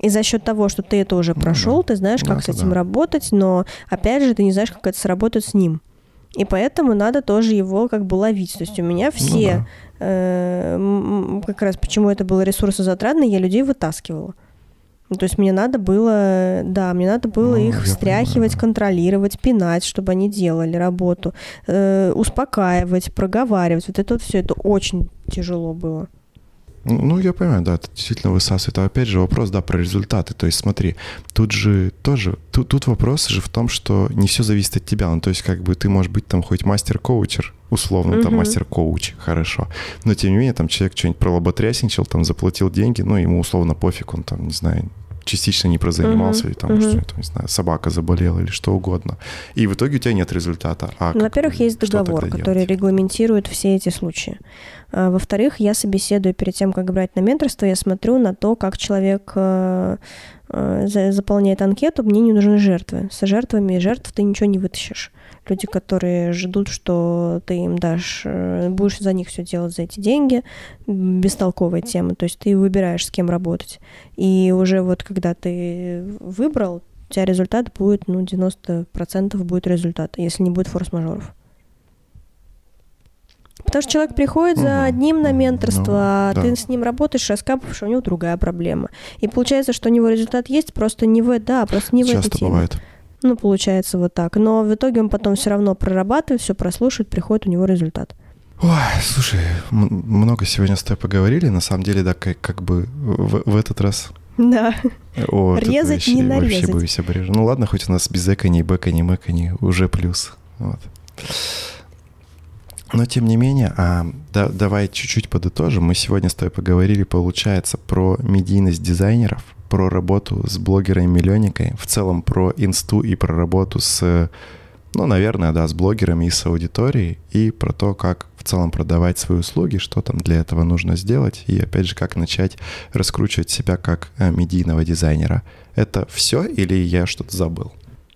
И за счет того, что ты это уже прошел, ты знаешь, как с этим работать, но, опять же, ты не знаешь, как это сработает с ним. И поэтому надо тоже его как бы ловить. То есть у меня все... как раз почему это было ресурсозатратно, я людей вытаскивала. То есть мне надо было, да, мне надо было их встряхивать, контролировать, пинать, чтобы они делали работу, успокаивать, проговаривать. Вот это вот все, это очень тяжело было. Ну, я понимаю, да, это действительно высасывает. А опять же вопрос, да, про результаты. То есть смотри, тут же тоже, тут вопрос же в том, что не все зависит от тебя. Ну, то есть как бы ты можешь быть там хоть мастер-коучер, условно, там мастер-коуч, хорошо. Но тем не менее, там человек что-нибудь пролоботрясничал, там заплатил деньги, ну, ему условно пофиг, он там, не знаю, частично не прозанимался, или там, что-то, не знаю, собака заболела или что угодно. И в итоге у тебя нет результата. А, ну, во-первых, есть договор, который регламентирует все эти случаи. А, во-вторых, я собеседую перед тем, как брать на менторство, я смотрю на то, как человек заполняет анкету. Мне не нужны жертвы. Со жертвами жертв ты ничего не вытащишь. Люди, которые ждут, что ты им дашь, будешь за них все делать за эти деньги, бестолковая тема. То есть ты выбираешь, с кем работать. И уже вот когда ты выбрал, у тебя результат будет, ну, 90% будет результат, если не будет форс-мажоров. Потому что человек приходит за одним на менторство, а ты с ним работаешь, раскапываешь, у него другая проблема. И получается, что у него результат есть, просто не в, да, просто не в этой теме. Часто бывает. Ну, получается вот так. Но в итоге он потом все равно прорабатывает, все прослушивает, приходит, у него результат. Ой, слушай, много сегодня с тобой поговорили. На самом деле, да, как бы в этот раз... Да. О, резать, вообще, не нарезать. Вообще боюсь обрежу. Ну ладно, хоть у нас без экони, бэкони, мэкони уже плюс. Вот. Но тем не менее, давай чуть-чуть подытожим. Мы сегодня с тобой поговорили, получается, про медийность дизайнеров, про работу с блогерами-миллионниками, в целом про инсту и про работу с, ну, наверное, да, с блогерами и с аудиторией, и про то, как в целом продавать свои услуги, что там для этого нужно сделать, и, опять же, как начать раскручивать себя как медийного дизайнера. Это все или я что-то забыл?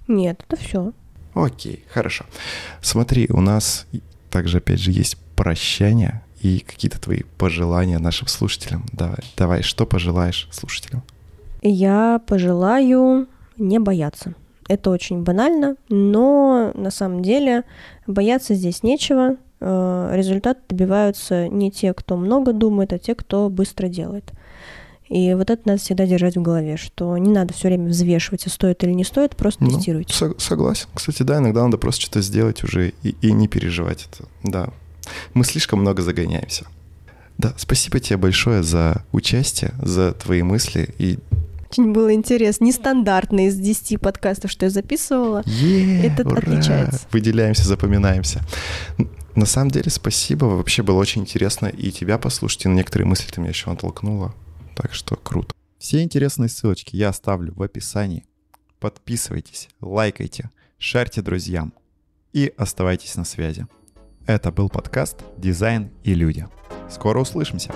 Нет, это все. Окей, хорошо. Смотри, у нас также, опять же, есть прощание и какие-то твои пожелания нашим слушателям. Давай, что пожелаешь слушателям? Я пожелаю не бояться. Это очень банально, но на самом деле бояться здесь нечего. Результаты добиваются не те, кто много думает, а те, кто быстро делает. И вот это надо всегда держать в голове, что не надо все время взвешивать, а стоит или не стоит, просто тестируйте. Согласен. Кстати, да, иногда надо просто что-то сделать уже и не переживать это. Да, мы слишком много загоняемся. Да, спасибо тебе большое за участие, за твои мысли. И очень было интересно. Нестандартно из 10 подкастов, что я записывала. Этот ура! Отличается. Выделяемся, запоминаемся. На самом деле, спасибо. Вообще было очень интересно и тебя послушать, и на некоторые мысли ты меня еще натолкнула. Так что круто. Все интересные ссылочки я оставлю в описании. Подписывайтесь, лайкайте, шарьте друзьям и оставайтесь на связи. Это был подкаст «Дизайн и люди». Скоро услышимся!